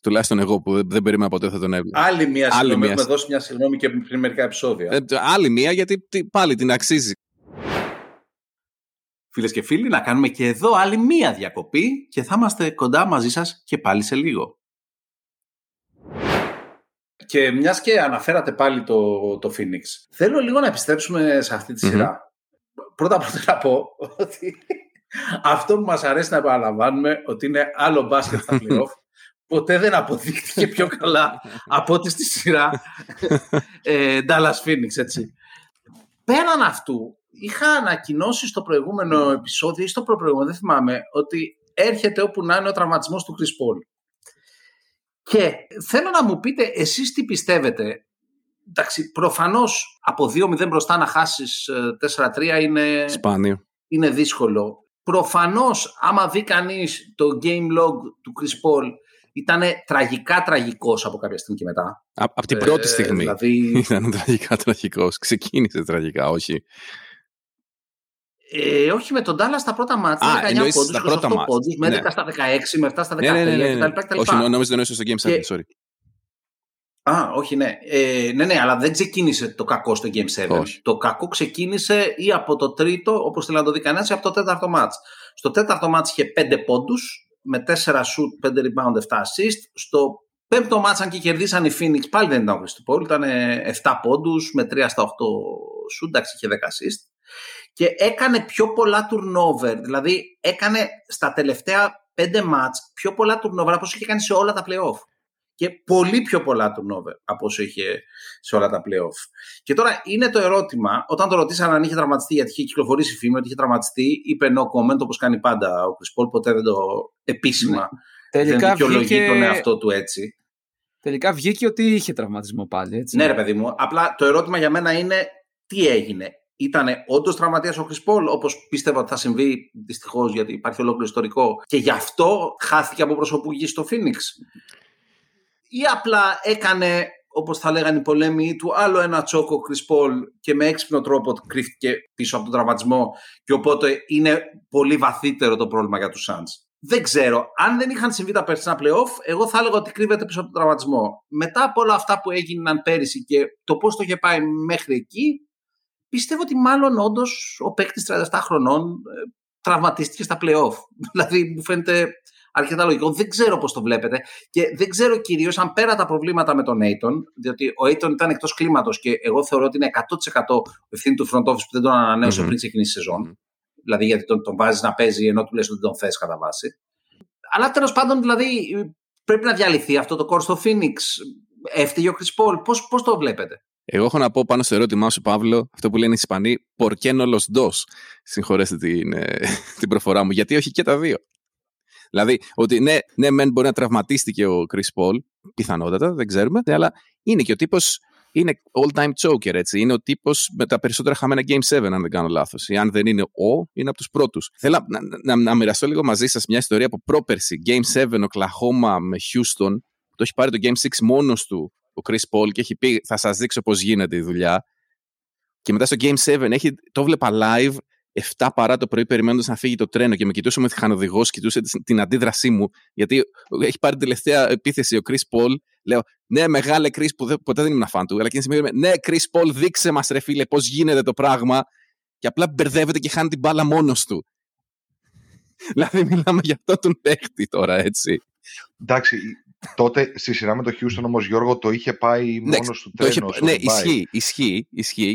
Τουλάχιστον εγώ που δεν περίμενα ποτέ θα τον έβλεπα. Άλλη μία συγγνώμη, έχουμε δώσει μια συγγνώμη και πριν μερικά επεισόδια. Άλλη μία, γιατί πάλι την αξίζει. Φίλες και φίλοι, να κάνουμε και εδώ άλλη μία διακοπή και θα είμαστε κοντά μαζί σας και πάλι σε λίγο. Και μιας και αναφέρατε πάλι το Phoenix, θέλω λίγο να επιστρέψουμε σε αυτή τη σειρά. Mm-hmm. Πρώτα να πω ότι αυτό που μας αρέσει να επαναλαμβάνουμε ότι είναι άλλο μπάσκετ στα playoff ποτέ δεν αποδείχτηκε πιο καλά από ό,τι στη σειρά Dallas Phoenix, έτσι. Πέραν αυτού, είχα ανακοινώσει στο προηγούμενο επεισόδιο ή στο προηγούμενο, δεν θυμάμαι, ότι έρχεται όπου να είναι ο τραυματισμός του Chris Paul. Και θέλω να μου πείτε εσείς τι πιστεύετε. Εντάξει, προφανώς από 2-0 μπροστά να χάσεις 4-3 είναι σπάνιο. Είναι δύσκολο. Προφανώς άμα δει κανείς το game log του Chris Paul ήταν τραγικός από κάποια στιγμή και μετά. Από την πρώτη στιγμή. Δηλαδή... Ήταν τραγικός. Ξεκίνησε τραγικά, όχι. Όχι με τον Ντάλλας στα πρώτα μάτια. 19 πόντους, 28 πόντους, με 11 στα 16, με 7 στα 13 κτλ. Όχι, νομίζω δεν έσωσε στο Game 7, sorry. Α, όχι, ναι. Ναι, αλλά δεν ξεκίνησε το κακό στο Game 7. Όχι. Το κακό ξεκίνησε ή από το τρίτο, όπως θέλει να το δει κανένας, ή από το τέταρτο μάτς. Στο τέταρτο μάτς είχε 5 πόντους, με 4 shoot, 5 rebound, 7 assist. Στο πέμπτο μάτς, αν και κερδίσαν οι Phoenix, πάλι δεν ήταν ο Chris Paul, ήταν 7 πόντους, με 3 στα 8 shoot, εντάξει, είχε 10 assist. Και έκανε πιο πολλά turnover, δηλαδή έκανε στα τελευταία 5 μάτς πιο πολλά turnover από όσο είχε κάνει σε όλα τα play-off. Και πολύ πιο πολλά turnover από όσο είχε σε όλα τα play-off. Και τώρα είναι το ερώτημα, όταν το ρωτήσαν αν είχε τραυματιστεί, γιατί είχε κυκλοφορήσει η φήμη ότι είχε τραυματιστεί, είπε no comment, όπως κάνει πάντα ο Chris Paul, ποτέ δεν το επίσημα. Τελικά δεν δικαιολογεί τον εαυτό του έτσι. Τελικά βγήκε ότι είχε τραυματισμό πάλι, έτσι. Ναι, ρε παιδί μου, απλά το ερώτημα για μένα είναι τι έγινε. Ήτανε όντως τραυματίας ο Chris Paul, όπως πίστευα ότι θα συμβεί, δυστυχώς, γιατί υπάρχει ολόκληρο ιστορικό και γι' αυτό χάθηκε από προσωπική στο Phoenix, ή απλά έκανε, όπως θα λέγανε οι πολέμοι του, άλλο ένα τσόκο Chris Paul και με έξυπνο τρόπο κρύφτηκε πίσω από τον τραυματισμό και οπότε είναι πολύ βαθύτερο το πρόβλημα για τους Suns. Δεν ξέρω. Αν δεν είχαν συμβεί τα περσινά play-off, εγώ θα έλεγα ότι κρύβεται πίσω από τον τραυματισμό. Μετά από όλα αυτά που έγιναν πέρυσι και το πώς το είχε πάει μέχρι εκεί, πιστεύω ότι μάλλον όντως ο παίκτης 37 χρονών τραυματίστηκε στα play-off. Δηλαδή μου φαίνεται αρκετά λογικό. Δεν ξέρω πώς το βλέπετε και δεν ξέρω κυρίως αν πέρα τα προβλήματα με τον Ayton, διότι ο Ayton ήταν εκτός κλίματος και εγώ θεωρώ ότι είναι 100% ευθύνη του front office που δεν τον ανανέωσε πριν ξεκινήσει η σεζόν. Δηλαδή γιατί τον βάζεις να παίζει ενώ του λες ότι δεν τον θες κατά βάση. Αλλά τέλος πάντων δηλαδή πρέπει να διαλυθεί αυτό το κορ στο Phoenix. Έφταιγε ο Chris Paul. Πώς το βλέπετε? Εγώ έχω να πω πάνω στο ερώτημά σου, Παύλο, αυτό που λένε οι Ισπανοί, por qué no los dos. Συγχωρέστε την προφορά μου. Γιατί όχι και τα δύο? Δηλαδή, ότι ναι, μεν μπορεί να τραυματίστηκε ο Chris Paul, πιθανότατα, δεν ξέρουμε, αλλά είναι και ο τύπος, είναι all-time choker, έτσι. Είναι ο τύπος με τα περισσότερα χαμένα Game 7, αν δεν κάνω λάθος. Αν δεν είναι είναι από τους πρώτους. Θέλω να μοιραστώ λίγο μαζί σας μια ιστορία από πρόπερση. Game 7, Οκλαχώμα με Houston, το έχει πάρει το Game 6 μόνος του ο Chris Paul και έχει πει θα σας δείξω πώς γίνεται η δουλειά, και μετά στο Game 7 το βλέπα live 7 παρά το πρωί περιμένοντας να φύγει το τρένο και με κοιτούσε με τυχανοδηγός, κοιτούσε την αντίδρασή μου, γιατί έχει πάρει την τελευταία επίθεση ο Chris Paul Λέω, ναι, μεγάλε Chris, που ποτέ δεν ήμουν φαν του, αλλά εκείνη τη στιγμή λέμε, ναι, Chris Paul, δείξε μας, ρε φίλε, πώς γίνεται το πράγμα. Και απλά μπερδεύεται και χάνει την μπάλα μόνος του. Δηλαδή, μιλάμε για αυτό τον παίχτη τώρα, έτσι. Εντάξει. Τότε στη σειρά με το Χιούστον όμως, Γιώργο, το είχε πάει μόνος του τρένο. Ναι, ισχύει,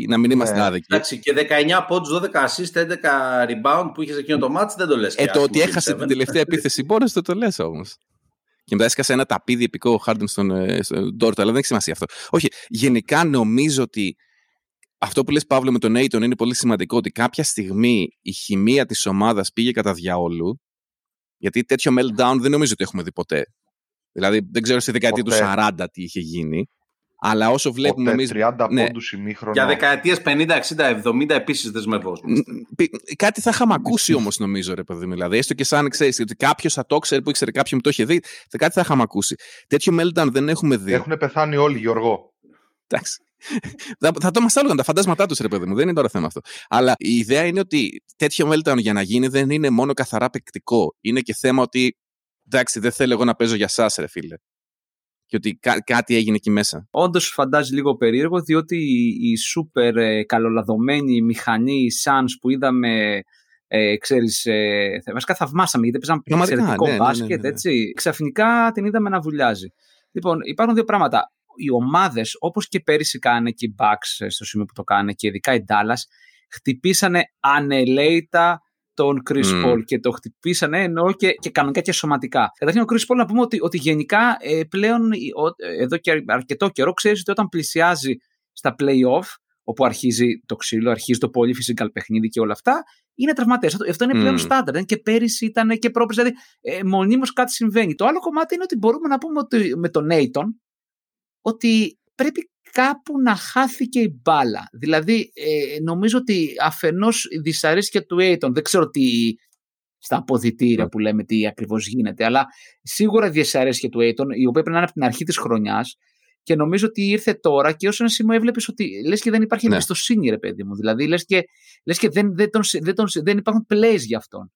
να μην είμαστε άδικοι. Εντάξει, και 19 πόντους, 12 assist, 11 rebound που είχε εκείνο το μάτς, δεν το λες. Το ότι έχασε την τελευταία επίθεση μπόρες, το λες όμως. Και μετά έσκασε ένα ταπίδι επικό ο Χάρντεν στον Ντόρτα, αλλά δεν έχει σημασία αυτό. Όχι, γενικά νομίζω ότι αυτό που λες, Παύλο, με τον Ayton είναι πολύ σημαντικό, ότι κάποια στιγμή η χημεία της ομάδας πήγε κατά διαόλου, γιατί τέτοιο meltdown δεν νομίζω ότι έχουμε δει ποτέ. Δηλαδή, δεν ξέρω στη δεκαετία του 40 τι είχε γίνει, αλλά όσο βλέπουμε εμείς. 30 πόντους ημίχρονα. Για δεκαετίες 50, 60, 70 επίσης δεσμευόμαστε. Κάτι θα είχαμε ακούσει όμως, νομίζω, ρε παιδί μου. Δηλαδή, έστω και σαν ξέρεις, ότι κάποιος θα το ξέρει που ήξερε κάποιον που το είχε δει, κάτι θα είχαμε ακούσει. Τέτοιο meltdown δεν έχουμε δει. Έχουν πεθάνει όλοι, Γιώργο. Εντάξει. Θα το μας άλογαν τα φαντάσματά τους, ρε παιδί μου. Δεν είναι τώρα θέμα αυτό. Αλλά η ιδέα είναι ότι τέτοιο meltdown για να γίνει δεν είναι μόνο καθαρά παικτικό. Είναι και θέμα ότι. Εντάξει, δεν θέλω εγώ να παίζω για σας, ρε φίλε. Και ότι κάτι έγινε εκεί μέσα. Όντως φαντάζει λίγο περίεργο, διότι η σούπερ καλολαδωμένη μηχανή Suns που είδαμε, ξέρεις, βασικά θαυμάσαμε, γιατί παίζαμε εξαιρετικό μπάσκετ, έτσι, ξαφνικά την είδαμε να βουλιάζει. Λοιπόν, υπάρχουν δύο πράγματα. Οι ομάδες, όπως και πέρυσι κάνε και οι Bucks στο σημείο που το κάνε, και ειδικά οι Dallas, χτυπήσανε ανελέητα τον Chris Paul και το χτυπήσανε, εννοώ και κανονικά και σωματικά. Καταρχήν ο Chris Paul, να πούμε ότι γενικά πλέον εδώ και αρκετό καιρό ξέρεις ότι όταν πλησιάζει στα play-off, όπου αρχίζει το ξύλο, αρχίζει το πολύ physical παιχνίδι και όλα αυτά, είναι τραυματές. Αυτό είναι πλέον στάνταρ. Και πέρυσι ήταν και πρόπερσι, δηλαδή μονίμως κάτι συμβαίνει. Το άλλο κομμάτι είναι ότι μπορούμε να πούμε ότι, με τον Ayton, ότι πρέπει κάπου να χάθηκε η μπάλα. Δηλαδή, νομίζω ότι αφενός η δυσαρέσκεια του Ayton, δεν ξέρω τι στα αποδυτήρια που λέμε τι ακριβώς γίνεται, αλλά σίγουρα η δυσαρέσκεια του Ayton, η οποία πρέπει να είναι από την αρχή της χρονιάς, και νομίζω ότι ήρθε τώρα, και ως ένα σημείο έβλεπες ότι λες και δεν υπάρχει εμπιστοσύνη, ρε παιδί μου. Δηλαδή, λες και δεν υπάρχουν plays για αυτόν.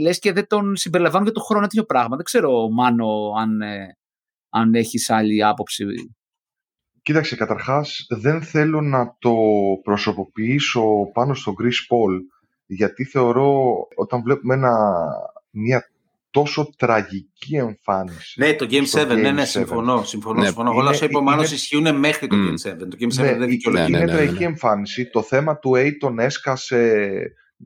Λες και δεν τον συμπεριλαμβάνουν για τον χρόνο, τέτοιο πράγμα. Δεν ξέρω, Μάνο, αν έχεις άλλη άποψη. Κοίταξε, καταρχάς δεν θέλω να το προσωποποιήσω πάνω στον Chris Paul, γιατί θεωρώ όταν βλέπουμε μια τόσο τραγική εμφάνιση. Ναι, το Game 7, συμφωνώ. Όλα όσα είπε ο Μάνος ισχύουν μέχρι το Game 7. Το Game 7 δεν δικαιολογεί. Είναι τραγική εμφάνιση. Το θέμα του Ayton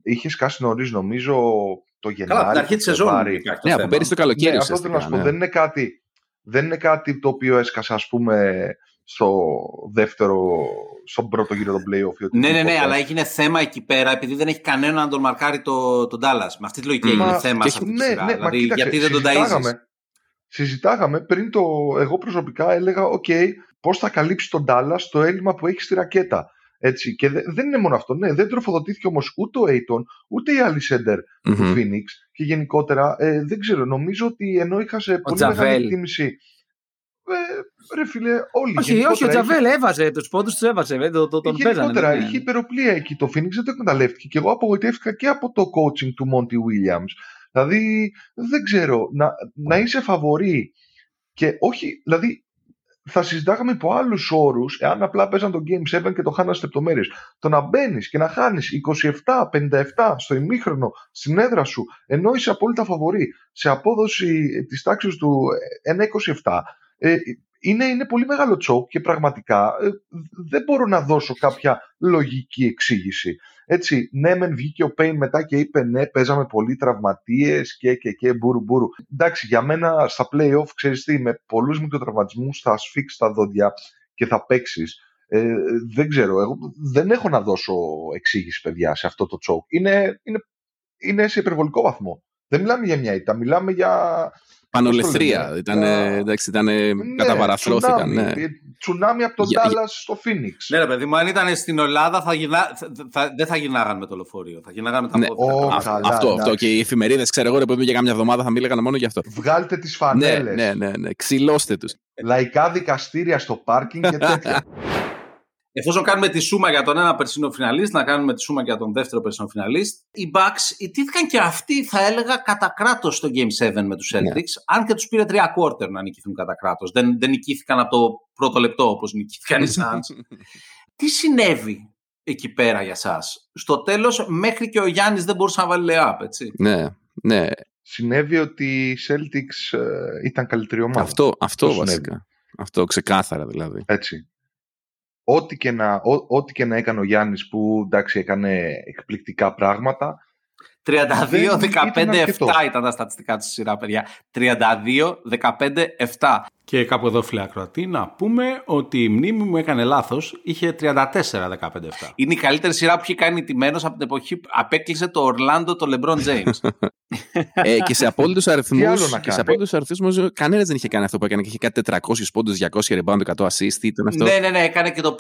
είχε σκάσει νωρίς, νομίζω, το Γενάρη. Καλά, την αρχή της σεζόν. Ναι, από πέρυσι το καλοκαίρι. Αυτό θέλω να σου πω. Δεν είναι κάτι το οποίο έσκασε, ας πούμε, στον πρώτο γύρο των play-off. Ναι, αλλά έγινε θέμα εκεί πέρα, επειδή δεν έχει κανένα να τον μαρκάρει τον Dallas. Με αυτή τη λογική έγινε θέμα σε αυτή τη σειρά. Δηλαδή, κοίταξε, γιατί δεν τον ταΐζεις. Συζητάγαμε πριν, εγώ προσωπικά έλεγα, πώς θα καλύψει τον Dallas το έλλειμμα που έχει στη ρακέτα. Έτσι, και δεν είναι μόνο αυτό. Ναι, δεν τροφοδοτήθηκε όμως ούτε ο Ayton, ούτε η άλλη σέντερ του Phoenix. Και γενικότερα, δεν ξέρω, νομίζω ότι ενώ είχα σε πολύ μεγάλη εκτίμηση. Ρε φίλε, όλοι. Όχι, ο Τζαβέλ έβαζε τους πόντους, τους έβαζε. Τον γενικότερα είχε υπεροπλία εκεί. Το Phoenix δεν το εκμεταλλεύτηκε. Και εγώ απογοητεύτηκα και από το coaching του Monty Williams. Δηλαδή, δεν ξέρω, να είσαι φαβορή και όχι. Δηλαδή, θα συζητάγαμε υπό άλλους όρους εάν απλά παίζαν το Game 7 και το χάνανε στις λεπτομέρειες. Το να μπαίνεις και να χάνεις 27-57 στο ημίχρονο στην έδρα σου, ενώ είσαι απόλυτα φαβορή σε απόδοση της τάξης του 1-27, είναι πολύ μεγάλο τσόκ, και πραγματικά δεν μπορώ να δώσω κάποια λογική εξήγηση. Έτσι, ναι, μεν βγήκε ο Payne μετά και είπε ναι, παίζαμε πολλοί τραυματίες και μπουρου. Εντάξει, για μένα στα play-off, ξέρεις τι, με πολλούς μικροτραυματισμούς θα σφίξεις τα δόντια και θα παίξεις. Δεν ξέρω, εγώ δεν έχω να δώσω εξήγηση, παιδιά, σε αυτό το τσόκ. Είναι σε υπερβολικό βαθμό. Δεν μιλάμε για μια ήττα, μιλάμε για πανολεθρία. Καταβαραθρώθηκαν. Τσουνάμι από τον Dallas στο Phoenix. Ναι, ρε παιδί μου, αν ήταν στην Ελλάδα δεν θα γυρνάγαν με το λεωφορείο. Θα γυρνάγαν με τα πόδια. Αυτό. Και οι εφημερίδες, ξέρω εγώ, ρε παιδί μου, για κάμια εβδομάδα θα μίλαγαν μόνο γι' αυτό. Βγάλτε τις φανέλες. Ναι. Ξυλώστε τους. Λαϊκά δικαστήρια στο πάρκινγκ και τέτοια. Εφόσον κάνουμε τη σούμα για τον ένα περσινό φιναλίστ, να κάνουμε τη σούμα για τον δεύτερο περσινό φιναλίστ. Οι Bucks ιτήθηκαν και αυτοί, θα έλεγα, κατά κράτος στο Game 7 με τους Celtics, αν και τους πήρε 3 quarter να νικηθούν κατά κράτος. Δεν νικήθηκαν από το πρώτο λεπτό όπως νικήθηκαν οι Suns. Τι συνέβη εκεί πέρα για σας? Στο τέλος, μέχρι και ο Γιάννης δεν μπορούσε να βάλει layup, έτσι. Ναι. Συνέβη ότι οι Celtics ήταν καλύτερη ομάδα. Αυτό βασικά. Αυτό ξεκάθαρα δηλαδή. Έτσι. Ό,τι και να έκανε ο Γιάννης, που εντάξει έκανε εκπληκτικά πράγματα, 32-15-7 ήταν τα στατιστικά της σειρά, παιδιά. 32-15-7. Και κάπου εδώ, φίλε ακροατή, να πούμε ότι η μνήμη μου έκανε λάθος. Είχε 34-15-7. Είναι η καλύτερη σειρά που έχει κάνει ηττημένος από την εποχή που απέκλεισε το Ορλάντο το LeBron James. Και σε απόλυτους αριθμούς κανένας δεν είχε κάνει αυτό που έκανε. Και είχε κάτι 400 πόντους, 200 rebound, 100 assist. Ήταν αυτό. Ναι, έκανε και το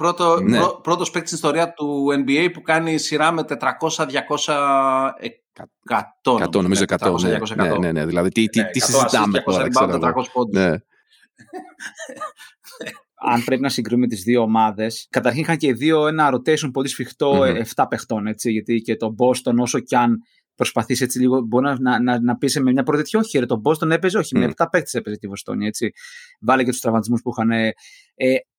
πρώτος παίκτης στην ιστορία του NBA που κάνει σειρά με 400-200. 100, νομίζω 100. Ναι, δηλαδή τι συζητάμε τώρα. 400 πόντους. Αν πρέπει να συγκρίνουμε τις δύο ομάδες, καταρχήν είχαν και οι δύο ένα rotation πολύ σφιχτό 7 παιχτών, έτσι, γιατί και τον Boston, όσο κι αν προσπαθείς έτσι λίγο, μπορεί να πεις με μια πρώτη τέτοια, όχι ρε, τον Boston έπαιζε, όχι, με 7 παίκτες έπαιζε τη Βοστόνη, έτσι, βάλε και τους τραυματισμούς που είχαν,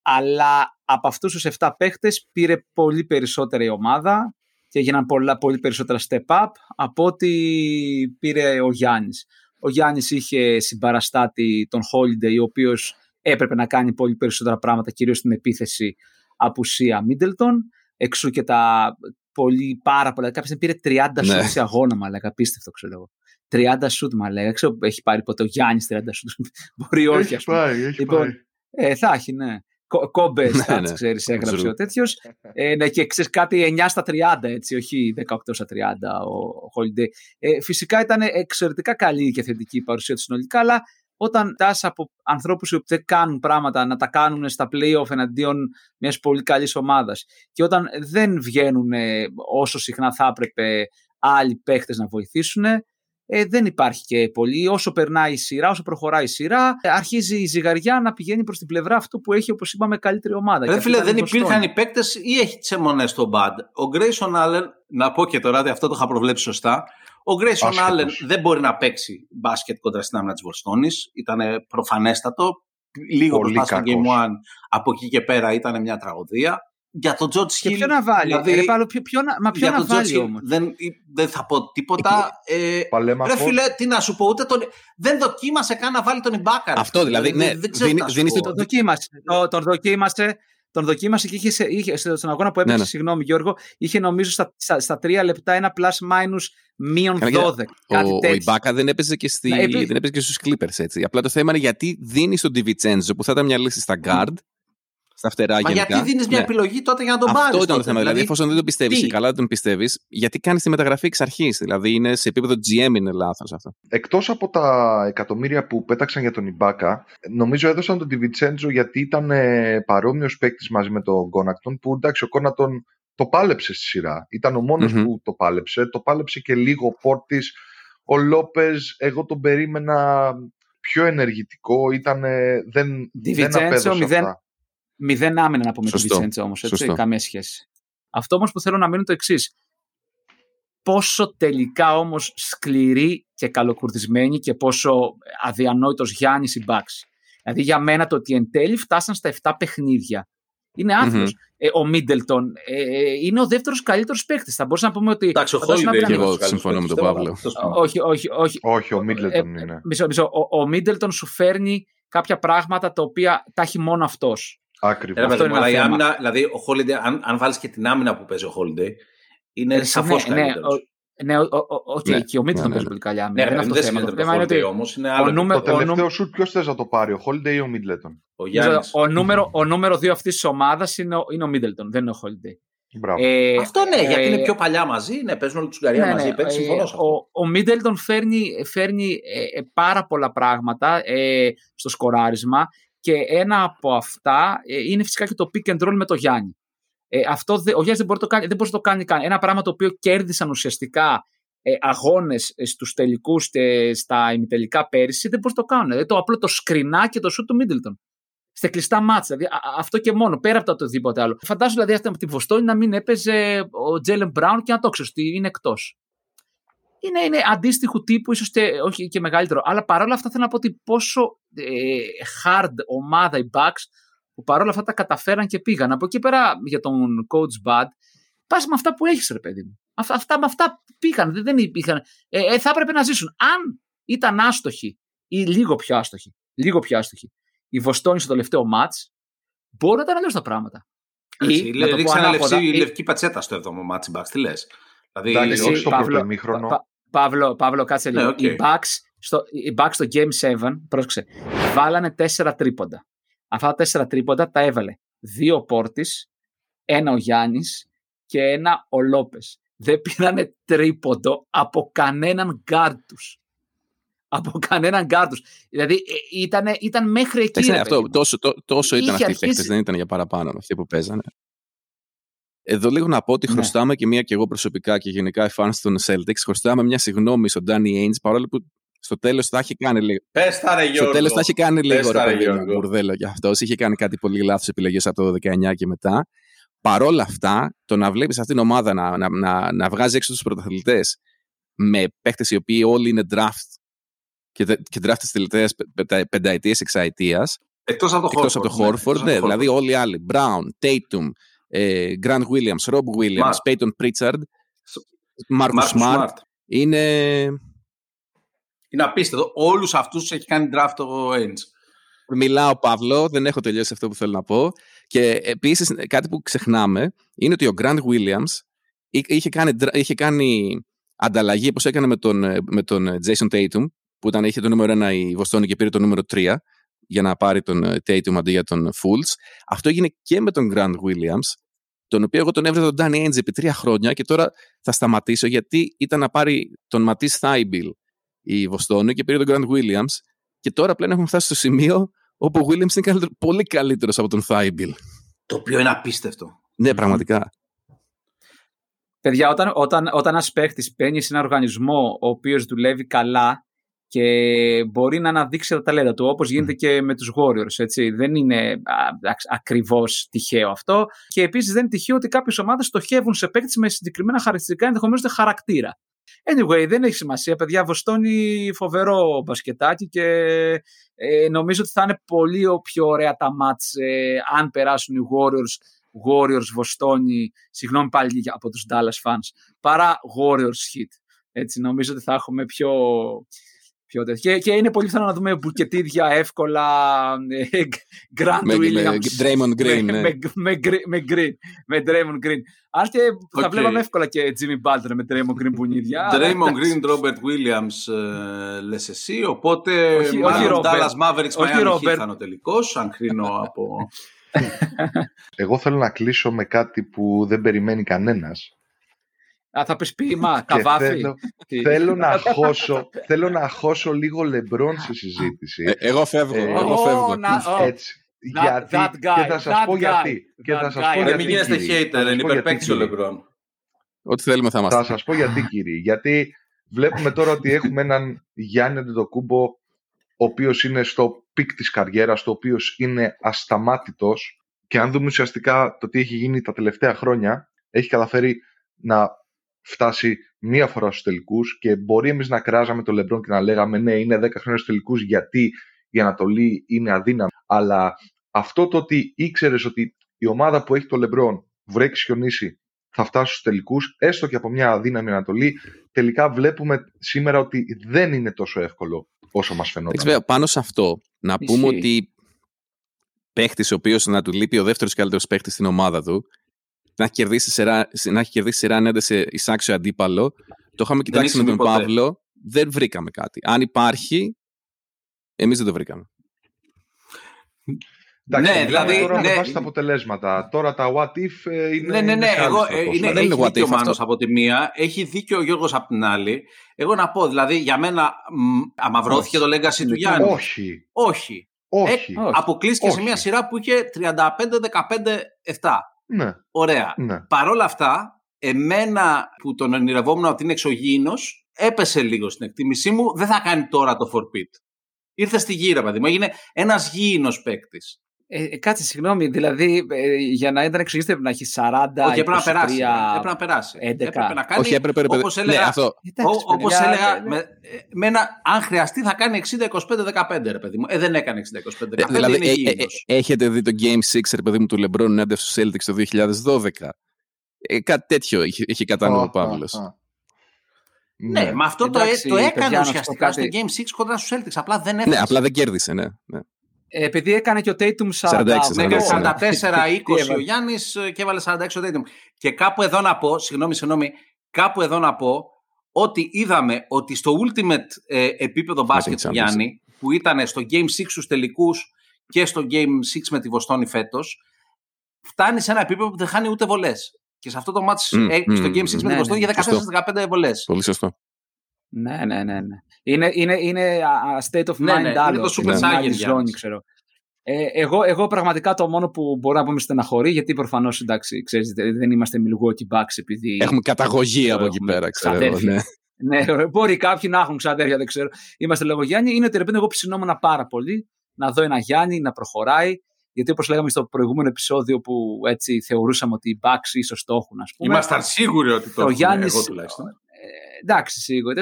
αλλά από αυτούς τους 7 παίκτες πήρε πολύ περισσότερα η ομάδα και έγιναν πολύ περισσότερα step-up από ό,τι πήρε ο Γιάννης. Ο Γιάννης είχε συμπαραστάτη τον Holiday, ο οποίος έπρεπε να κάνει πολύ περισσότερα πράγματα, κυρίως στην επίθεση, απουσία Middleton. Εξού και τα πάρα πολλά. Κάποιος πήρε 30 σουτ σε αγώνα, μαλάκα, απίστευτο, ξέρω εγώ. 30 σουτ, μαλάκα. Ξέρω, έχει πάρει ποτέ ο Γιάννης 30 σουτ? Μπορεί όχι, ας πούμε. Θα έχει, ναι. Κόμπε, ξέρεις, έγραψε ο τέτοιος. Και ξέρεις κάτι 9 στα 30, έτσι, όχι 18 στα 30 ο Holiday. Φυσικά ήταν εξαιρετικά καλή και θετική η παρουσία του συνολικά, αλλά όταν φτάσεις από ανθρώπους που δεν κάνουν πράγματα να τα κάνουν στα play-off εναντίον μιας πολύ καλής ομάδας, και όταν δεν βγαίνουν όσο συχνά θα έπρεπε άλλοι παίχτες να βοηθήσουν, δεν υπάρχει και πολύ. Όσο περνάει η σειρά, όσο προχωράει η σειρά, αρχίζει η ζυγαριά να πηγαίνει προς την πλευρά αυτού που έχει, όπως είπαμε, καλύτερη ομάδα. Ρε φίλε, δεν υπήρχαν οι παίκτες ή έχει τις αιμονές στον μπαντ. Ο Grayson Allen, να πω και τώρα ότι αυτό το είχα προβλέψει σωστά. Ο Grayson Allen δεν μπορεί να παίξει μπάσκετ κοντά στην άμυνα της Βοστόνης. Ήταν προφανέστατο. Λίγο μπροστά στο Game 1, από εκεί και πέρα ήταν μια τραγωδία. Για τον George Hill. Ποιο να βάλει, δηλαδή, ποιο να βάλει όμως. Δεν θα πω τίποτα. Ρε φίλε, τι να σου πω, ούτε τον. Δεν δοκίμασε καν να βάλει τον Ιμπάκα. Αυτό δηλαδή. Δεν ξέρω. Τον δοκίμασε και είχε στον αγώνα που έπαιξε, συγγνώμη Γιώργο, είχε νομίζω στα 3 λεπτά ένα +--12. Ο Ιμπάκα δεν έπαιζε και στους Clippers, έτσι. Απλά το θέμα είναι γιατί δίνει τον Ντιβιτσέντζο, που θα ήταν μια λύση στα guard. Στα φτερά, μα γενικά. Γιατί δίνεις μια επιλογή τότε για να τον πάρεις? Αυτό ήταν το θέμα. Δηλαδή, εφόσον δεν τον πιστεύεις και καλά δεν τον πιστεύεις, γιατί κάνεις τη μεταγραφή εξ αρχής? Δηλαδή, είναι σε επίπεδο GM, είναι λάθος αυτό. Εκτός από τα εκατομμύρια που πέταξαν για τον Ιμπάκα, νομίζω έδωσαν τον Ντιβιτσέντζο γιατί ήταν παρόμοιος παίκτης μαζί με τον Γκόνακτον. Που εντάξει, ο Γκόνακτον το πάλεψε στη σειρά. Ήταν ο μόνος που το πάλεψε. Το πάλεψε και λίγο ο Πόρτις. Ο Λόπεζ, εγώ τον περίμενα πιο ενεργητικό. Δεν απέδωσε αυτά. 0 άμυνα να πούμε τη Βιτσέντσα όμως, έτσι, καμία σχέση. Αυτό όμως που θέλω να μείνω το εξής. Πόσο τελικά όμως σκληρή και καλοκουρδισμένη και πόσο αδιανόητος Γιάννης η Bucks. Δηλαδή για μένα το ότι εν τέλει φτάσαν στα 7 παιχνίδια. Είναι άνθρωπος. Ο Μίντελτον είναι ο δεύτερος καλύτερος παίκτης. Θα μπορούσαμε να πούμε ότι. Εντάξει, ο Χόλιντεϊ και εγώ συμφωνώ με τον Παύλο. Όχι, ο Μίντελτον είναι. Ο Μίντελτον σου φέρνει κάποια πράγματα τα οποία τα έχει μόνο αυτός. Ακριβώς. Δηλαδή, ο Holiday, αν βάλεις και την άμυνα που παίζει ο Holiday, είναι σαφώς καλύτερος. Ναι, και ο Μίτς τον παίζει πολύ καλιά. Ναι, δεν σημαίνει το Holiday όμως. Το τελευταίο σουτ ποιος θες να το πάρει, ο Holiday ή ο Middleton? Ο νούμερο 2 αυτής της ομάδας είναι ο Middleton, δεν είναι ο Holiday. Αυτό ναι, γιατί είναι πιο παλιά μαζί, παίζουν όλη τη Ουγγαρία μαζί. Ο Middleton φέρνει πάρα πολλά πράγματα στο σκοράρισμα. Και ένα από αυτά είναι φυσικά και το pick and roll με το Γιάννη. Ο Γιάννης δεν μπορεί να το κάνει καν. Ένα πράγμα το οποίο κέρδισαν ουσιαστικά αγώνες στους τελικούς, στα ημιτελικά πέρυσι, δεν μπορεί να το κάνουν. Το απλό το σκρινά και το shoot του Middleton. σε κλειστά μάτσα. Δηλαδή, αυτό και μόνο, πέρα από το οτιδήποτε άλλο. Φαντάζομαι δηλαδή αυτή από τη Βοστόνη να μην έπαιζε ο Jalen Brown και να το ξέρει ότι είναι εκτός. Είναι αντίστοιχου τύπου, ίσως και, όχι και μεγαλύτερο. Αλλά παρόλα αυτά θέλω να πω ότι πόσο hard ομάδα οι Bucks, που παρόλα αυτά τα καταφέραν και πήγαν. Από εκεί πέρα για τον Coach Bud, πας με αυτά που έχεις ρε παιδί μου. Αυτά πήγαν, δεν υπήρχαν. Θα έπρεπε να ζήσουν. Αν ήταν άστοχοι ή λίγο πιο άστοχοι, η Βοστόνη στο τελευταίο μάτς, μπορεί να ήταν αλλιώς τα πράγματα. Ρίξαν λευκή πατσέτα στο 7ο μάτς οι Bucks, τι λες? Δηλαδή, όχι στο πρώτο ημίχρονο. Παύλο, κάτσε λίγο. Okay. Οι Bucks στο Game 7, πρόσεξε, βάλανε 4 τρίποντα. Αυτά τα 4 τρίποντα τα έβαλε 2 ο Πόρτης, 1 ο Γιάννης και 1 ο Λόπες. Δεν πήρανε τρίποντο από κανέναν guard τους. Δηλαδή ήταν μέχρι εκεί. Αυτό, τόσο ήταν αυτοί οι παίκτες, δεν ήταν για παραπάνω αυτοί που παίζανε. Εδώ λίγο να πω ότι χρωστάμε και μία και εγώ προσωπικά και γενικά οι fans των Celtics, χρωστάμε μια συγγνώμη στον Danny Ainge, παρόλο που στο τέλος θα έχει κάνει λίγο. Πες τα ρε Γιώργο. Μπουρδέλο για αυτός. Είχε κάνει κάτι πολύ λάθος επιλογές από το 19 και μετά. Παρόλα αυτά, το να βλέπεις αυτήν την ομάδα να βγάζει έξω τους πρωταθλητές με παίχτες οι οποίοι όλοι είναι draft και draft της τελευταίας πενταετίας, εξαετίας. Εκτός από το Horford, ναι, δηλαδή όλοι οι άλλοι. Brown, Tatum, Grant Williams, Rob Williams, Peyton Pritchard, Marcus Smart. Είναι απίστευτο. Όλους αυτούς τους έχει κάνει draft ο Ainge. Μιλάω, Παύλο, δεν έχω τελειώσει αυτό που θέλω να πω. Και επίσης κάτι που ξεχνάμε είναι ότι ο Grant Williams είχε κάνει ανταλλαγή όπως έκανε με τον Jayson Tatum, που είχε το νούμερο 1 η Βοστόνη και πήρε το νούμερο 3 για να πάρει τον Tatum αντί για τον Fultz. Αυτό έγινε και με τον Grant Williams, τον οποίο εγώ τον έβρεσα τον Danny Ainge επί 3 χρόνια και τώρα θα σταματήσω γιατί ήταν να πάρει τον Matisse Thybulle η Βοστόνη και πήρε τον Grant Williams και τώρα πλέον έχουμε φτάσει στο σημείο όπου ο Williams είναι πολύ καλύτερος από τον Thybulle. Το οποίο είναι απίστευτο. Ναι, πραγματικά. Παιδιά, όταν ένας παίχτης παίρνει σε έναν οργανισμό ο οποίος δουλεύει καλά και μπορεί να αναδείξει τα ταλέντα του, όπως γίνεται και με τους Warriors, έτσι. Δεν είναι ακριβώς τυχαίο αυτό. Και επίσης δεν είναι τυχαίο ότι κάποιες ομάδες στοχεύουν σε παίκτες με συγκεκριμένα χαρακτηριστικά, ενδεχομένως δε χαρακτήρα. Anyway, δεν έχει σημασία, παιδιά. Βοστόνη φοβερό μπασκετάκι και νομίζω ότι θα είναι πολύ πιο ωραία τα μάτς αν περάσουν οι Warriors Βοστόνη, συγγνώμη πάλι από τους Dallas fans, παρά Warriors hit. Έτσι, νομίζω ότι θα έχουμε πιο και είναι πολύ πιθανό να δούμε μπουκετίδια εύκολα Grant Williams Draymond Green, με Draymond Green. Αν και θα βλέπαμε εύκολα και Jimmy Butler με Draymond Green μπουνίδια. Draymond Green, Robert Williams λες εσύ, οπότε μάλλον Dallas Mavericks Miami Heat ήταν ο τελικός, αν κρίνω από... Εγώ θέλω να κλείσω με κάτι που δεν περιμένει κανένας. Θα πεις ποίημα, Καβάφη. Θέλω να χώσω λίγο λεμπρόν στη συζήτηση. Εγώ φεύγω. Γιατί, και θα σας πω γιατί. Δεν μην γίνεστε hater, είναι υπερπαίκτης ο λεμπρόν. Ό,τι θέλουμε θα μας. Θα σας πω γιατί, κύριοι. Γιατί βλέπουμε τώρα ότι έχουμε έναν Γιάννη Αντετοκούμπο, ο οποίος είναι στο πικ της καριέρας, το οποίος είναι ασταμάτητος. Και αν δούμε ουσιαστικά το τι έχει γίνει τα τελευταία χρόνια, έχει καταφέρει να φτάσει μία φορά στους τελικούς και μπορεί εμείς να κράζαμε τον LeBron και να λέγαμε ναι, είναι 10 χρόνια στους τελικούς γιατί η Ανατολή είναι αδύναμη, αλλά αυτό το ότι ήξερες ότι η ομάδα που έχει τον LeBron βρέξει χιονίσει θα φτάσει στους τελικούς έστω και από μια αδύναμη Ανατολή, τελικά βλέπουμε σήμερα ότι δεν είναι τόσο εύκολο όσο μας φαινόταν. Βέβαια, πάνω σε αυτό να πούμε ότι παίχτης ο οποίος να του λείπει ο δεύτερος καλύτερος παίχτης στην ομάδα του, να έχει κερδίσει σειρά ενάντια σε εισάξιο αντίπαλο. Το είχαμε κοιτάξει με τον Παύλο. Δεν βρήκαμε κάτι. Αν υπάρχει, εμείς δεν το βρήκαμε. Εντάξει, ναι, δηλαδή. Τώρα να βάζει τα αποτελέσματα. Τώρα τα what if είναι. Ναι. Δεν είναι what if. Έχει δίκιο ο Μάνος από τη μία, έχει δίκιο ο Γιώργος από την άλλη. Εγώ να πω, δηλαδή, για μένα αμαυρώθηκε το legacy του Γιάννη. Όχι. Αποκλείστηκε σε μια σειρά που είχε 35-15-7. Ναι. Ωραία. Ναι. Παρ' όλα αυτά, εμένα που τον ονειρευόμουν ότι είναι εξωγήινος, έπεσε λίγο στην εκτίμησή μου. Δεν θα κάνει τώρα το forfeit. Ήρθε στη γύρα, παιδί μου. Έγινε ένας γήινος παίκτης. Κάτσε, συγγνώμη, δηλαδή για να ήταν εξωγής πρέπει να έχει 40, όχι, 23, να περάσει. 11. Έπρεπε να κάνει, όχι, έπρεπε, όπως έλεγα, ναι, όπως έλεγα με ένα, αν χρειαστεί θα κάνει 60-25-15, ρε παιδί μου. Δεν έκανε 60-25-15. Δηλαδή, έχετε δει το Game 6, ρε παιδί μου, του LeBron ενάντια στους Celtics το 2012. Κάτι τέτοιο είχε κατά νου ο Παύλος. Ναι, μα αυτό το έκανε ουσιαστικά στο Game 6 κοντά στους Celtics. Απλά δεν έφτασε. Ναι, απλά δεν κέρδισε, ναι. Επειδή έκανε και ο Tatum 46, έκανε 44-20 ο Γιάννης και έβαλε 46 ο Tatum. Και κάπου εδώ να πω, συγγνώμη, κάπου εδώ να πω ότι είδαμε ότι στο ultimate επίπεδο μπάσκετ του Γιάννη, που ήταν στο Game 6 στους τελικούς και στο Game 6 με τη Βοστόνη φέτος, φτάνει σε ένα επίπεδο που δεν χάνει ούτε βολές. Και σε αυτό το match στο Game 6 με τη Βοστόνη για 14-15 βολές. Πολύ σωστό. Ναι. Είναι state of mind, άλλο. Είναι το super science, ξέρω. Εγώ πραγματικά το μόνο που μπορώ να πω με στεναχωρεί, γιατί προφανώς, εντάξει, ξέρεις, δεν είμαστε Milwaukee Bucks επειδή... Έχουμε καταγωγή από εκεί πέρα, ξέρω. Ναι, μπορεί κάποιοι να έχουν ξαδέρφια, δεν ξέρω. Είμαστε λόγω Γιάννη. Είναι ότι ρε παιδί, εγώ ψινόμουν πάρα πολύ να δω ένα Γιάννη να προχωράει. Γιατί όπως λέγαμε στο προηγούμενο επεισόδιο που έτσι θεωρούσαμε ότι οι Bucks ίσως το έχουν, ας πούμε. Ήμασταν σίγουροι ότι το έχουν, εγώ τουλάχιστον. Εντάξει, σίγουρα.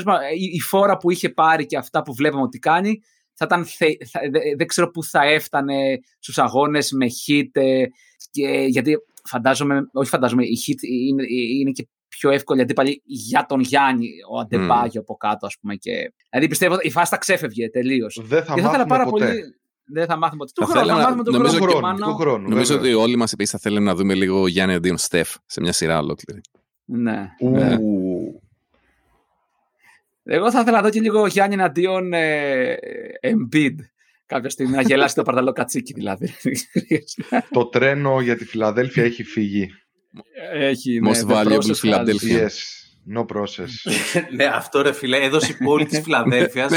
Η φόρα που είχε πάρει και αυτά που βλέπαμε ότι κάνει, θα ήταν δεν ξέρω πού θα έφτανε στους αγώνες με hit. Γιατί φαντάζομαι, όχι φαντάζομαι, η hit είναι και πιο εύκολη αντίπαλη για τον Γιάννη, ο Αντεμπάγιο από κάτω, ας πούμε. Και... Δηλαδή πιστεύω η φάση τα ξέφευγε τελείως. Δεν θα μάθουμε ποτέ. Δεν θα μάθουμε ποτέ. Του χρόνου. Νομίζω ότι όλοι μας επίσης θα θέλαμε να δούμε λίγο Γιάννη αντίον Στεφ σε μια σειρά ολόκληρη. Ναι. Εγώ θα ήθελα να δω και λίγο Γιάννη εναντίον Embiid κάποια στιγμή, να γελάσει το παρταλό κατσίκι δηλαδή. Το τρένο για τη Φιλαδέλφια έχει φύγει. Έχει, ναι. Most valuable Philadelphia. No process. Ναι, αυτό ρε φίλε, έδωσε η πόλη της Φιλαδέλφειας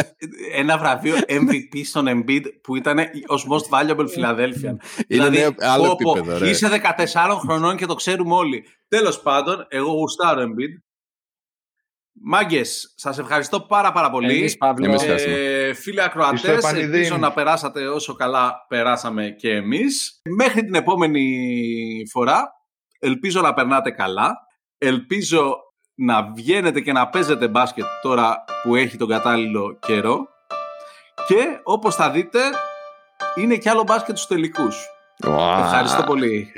ένα βραβείο MVP στον Embiid που ήταν ως Most Valuable Philadelphia. Δηλαδή, άλλο επίπεδο, ρε. Είσαι 14 χρονών και το ξέρουμε όλοι. Τέλος πάντων, εγώ γουστάρω Embiid. Μάγκες, σας ευχαριστώ πάρα πολύ. Εμείς, Παύλο, φίλοι ακροατές, ελπίζω να περάσατε όσο καλά περάσαμε και εμείς. Μέχρι την επόμενη φορά, ελπίζω να περνάτε καλά. Ελπίζω να βγαίνετε και να παίζετε μπάσκετ τώρα που έχει τον κατάλληλο καιρό. Και όπως θα δείτε, είναι και άλλο μπάσκετ στους τελικούς. Wow. Ευχαριστώ πολύ.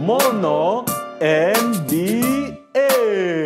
Μόνο NBA.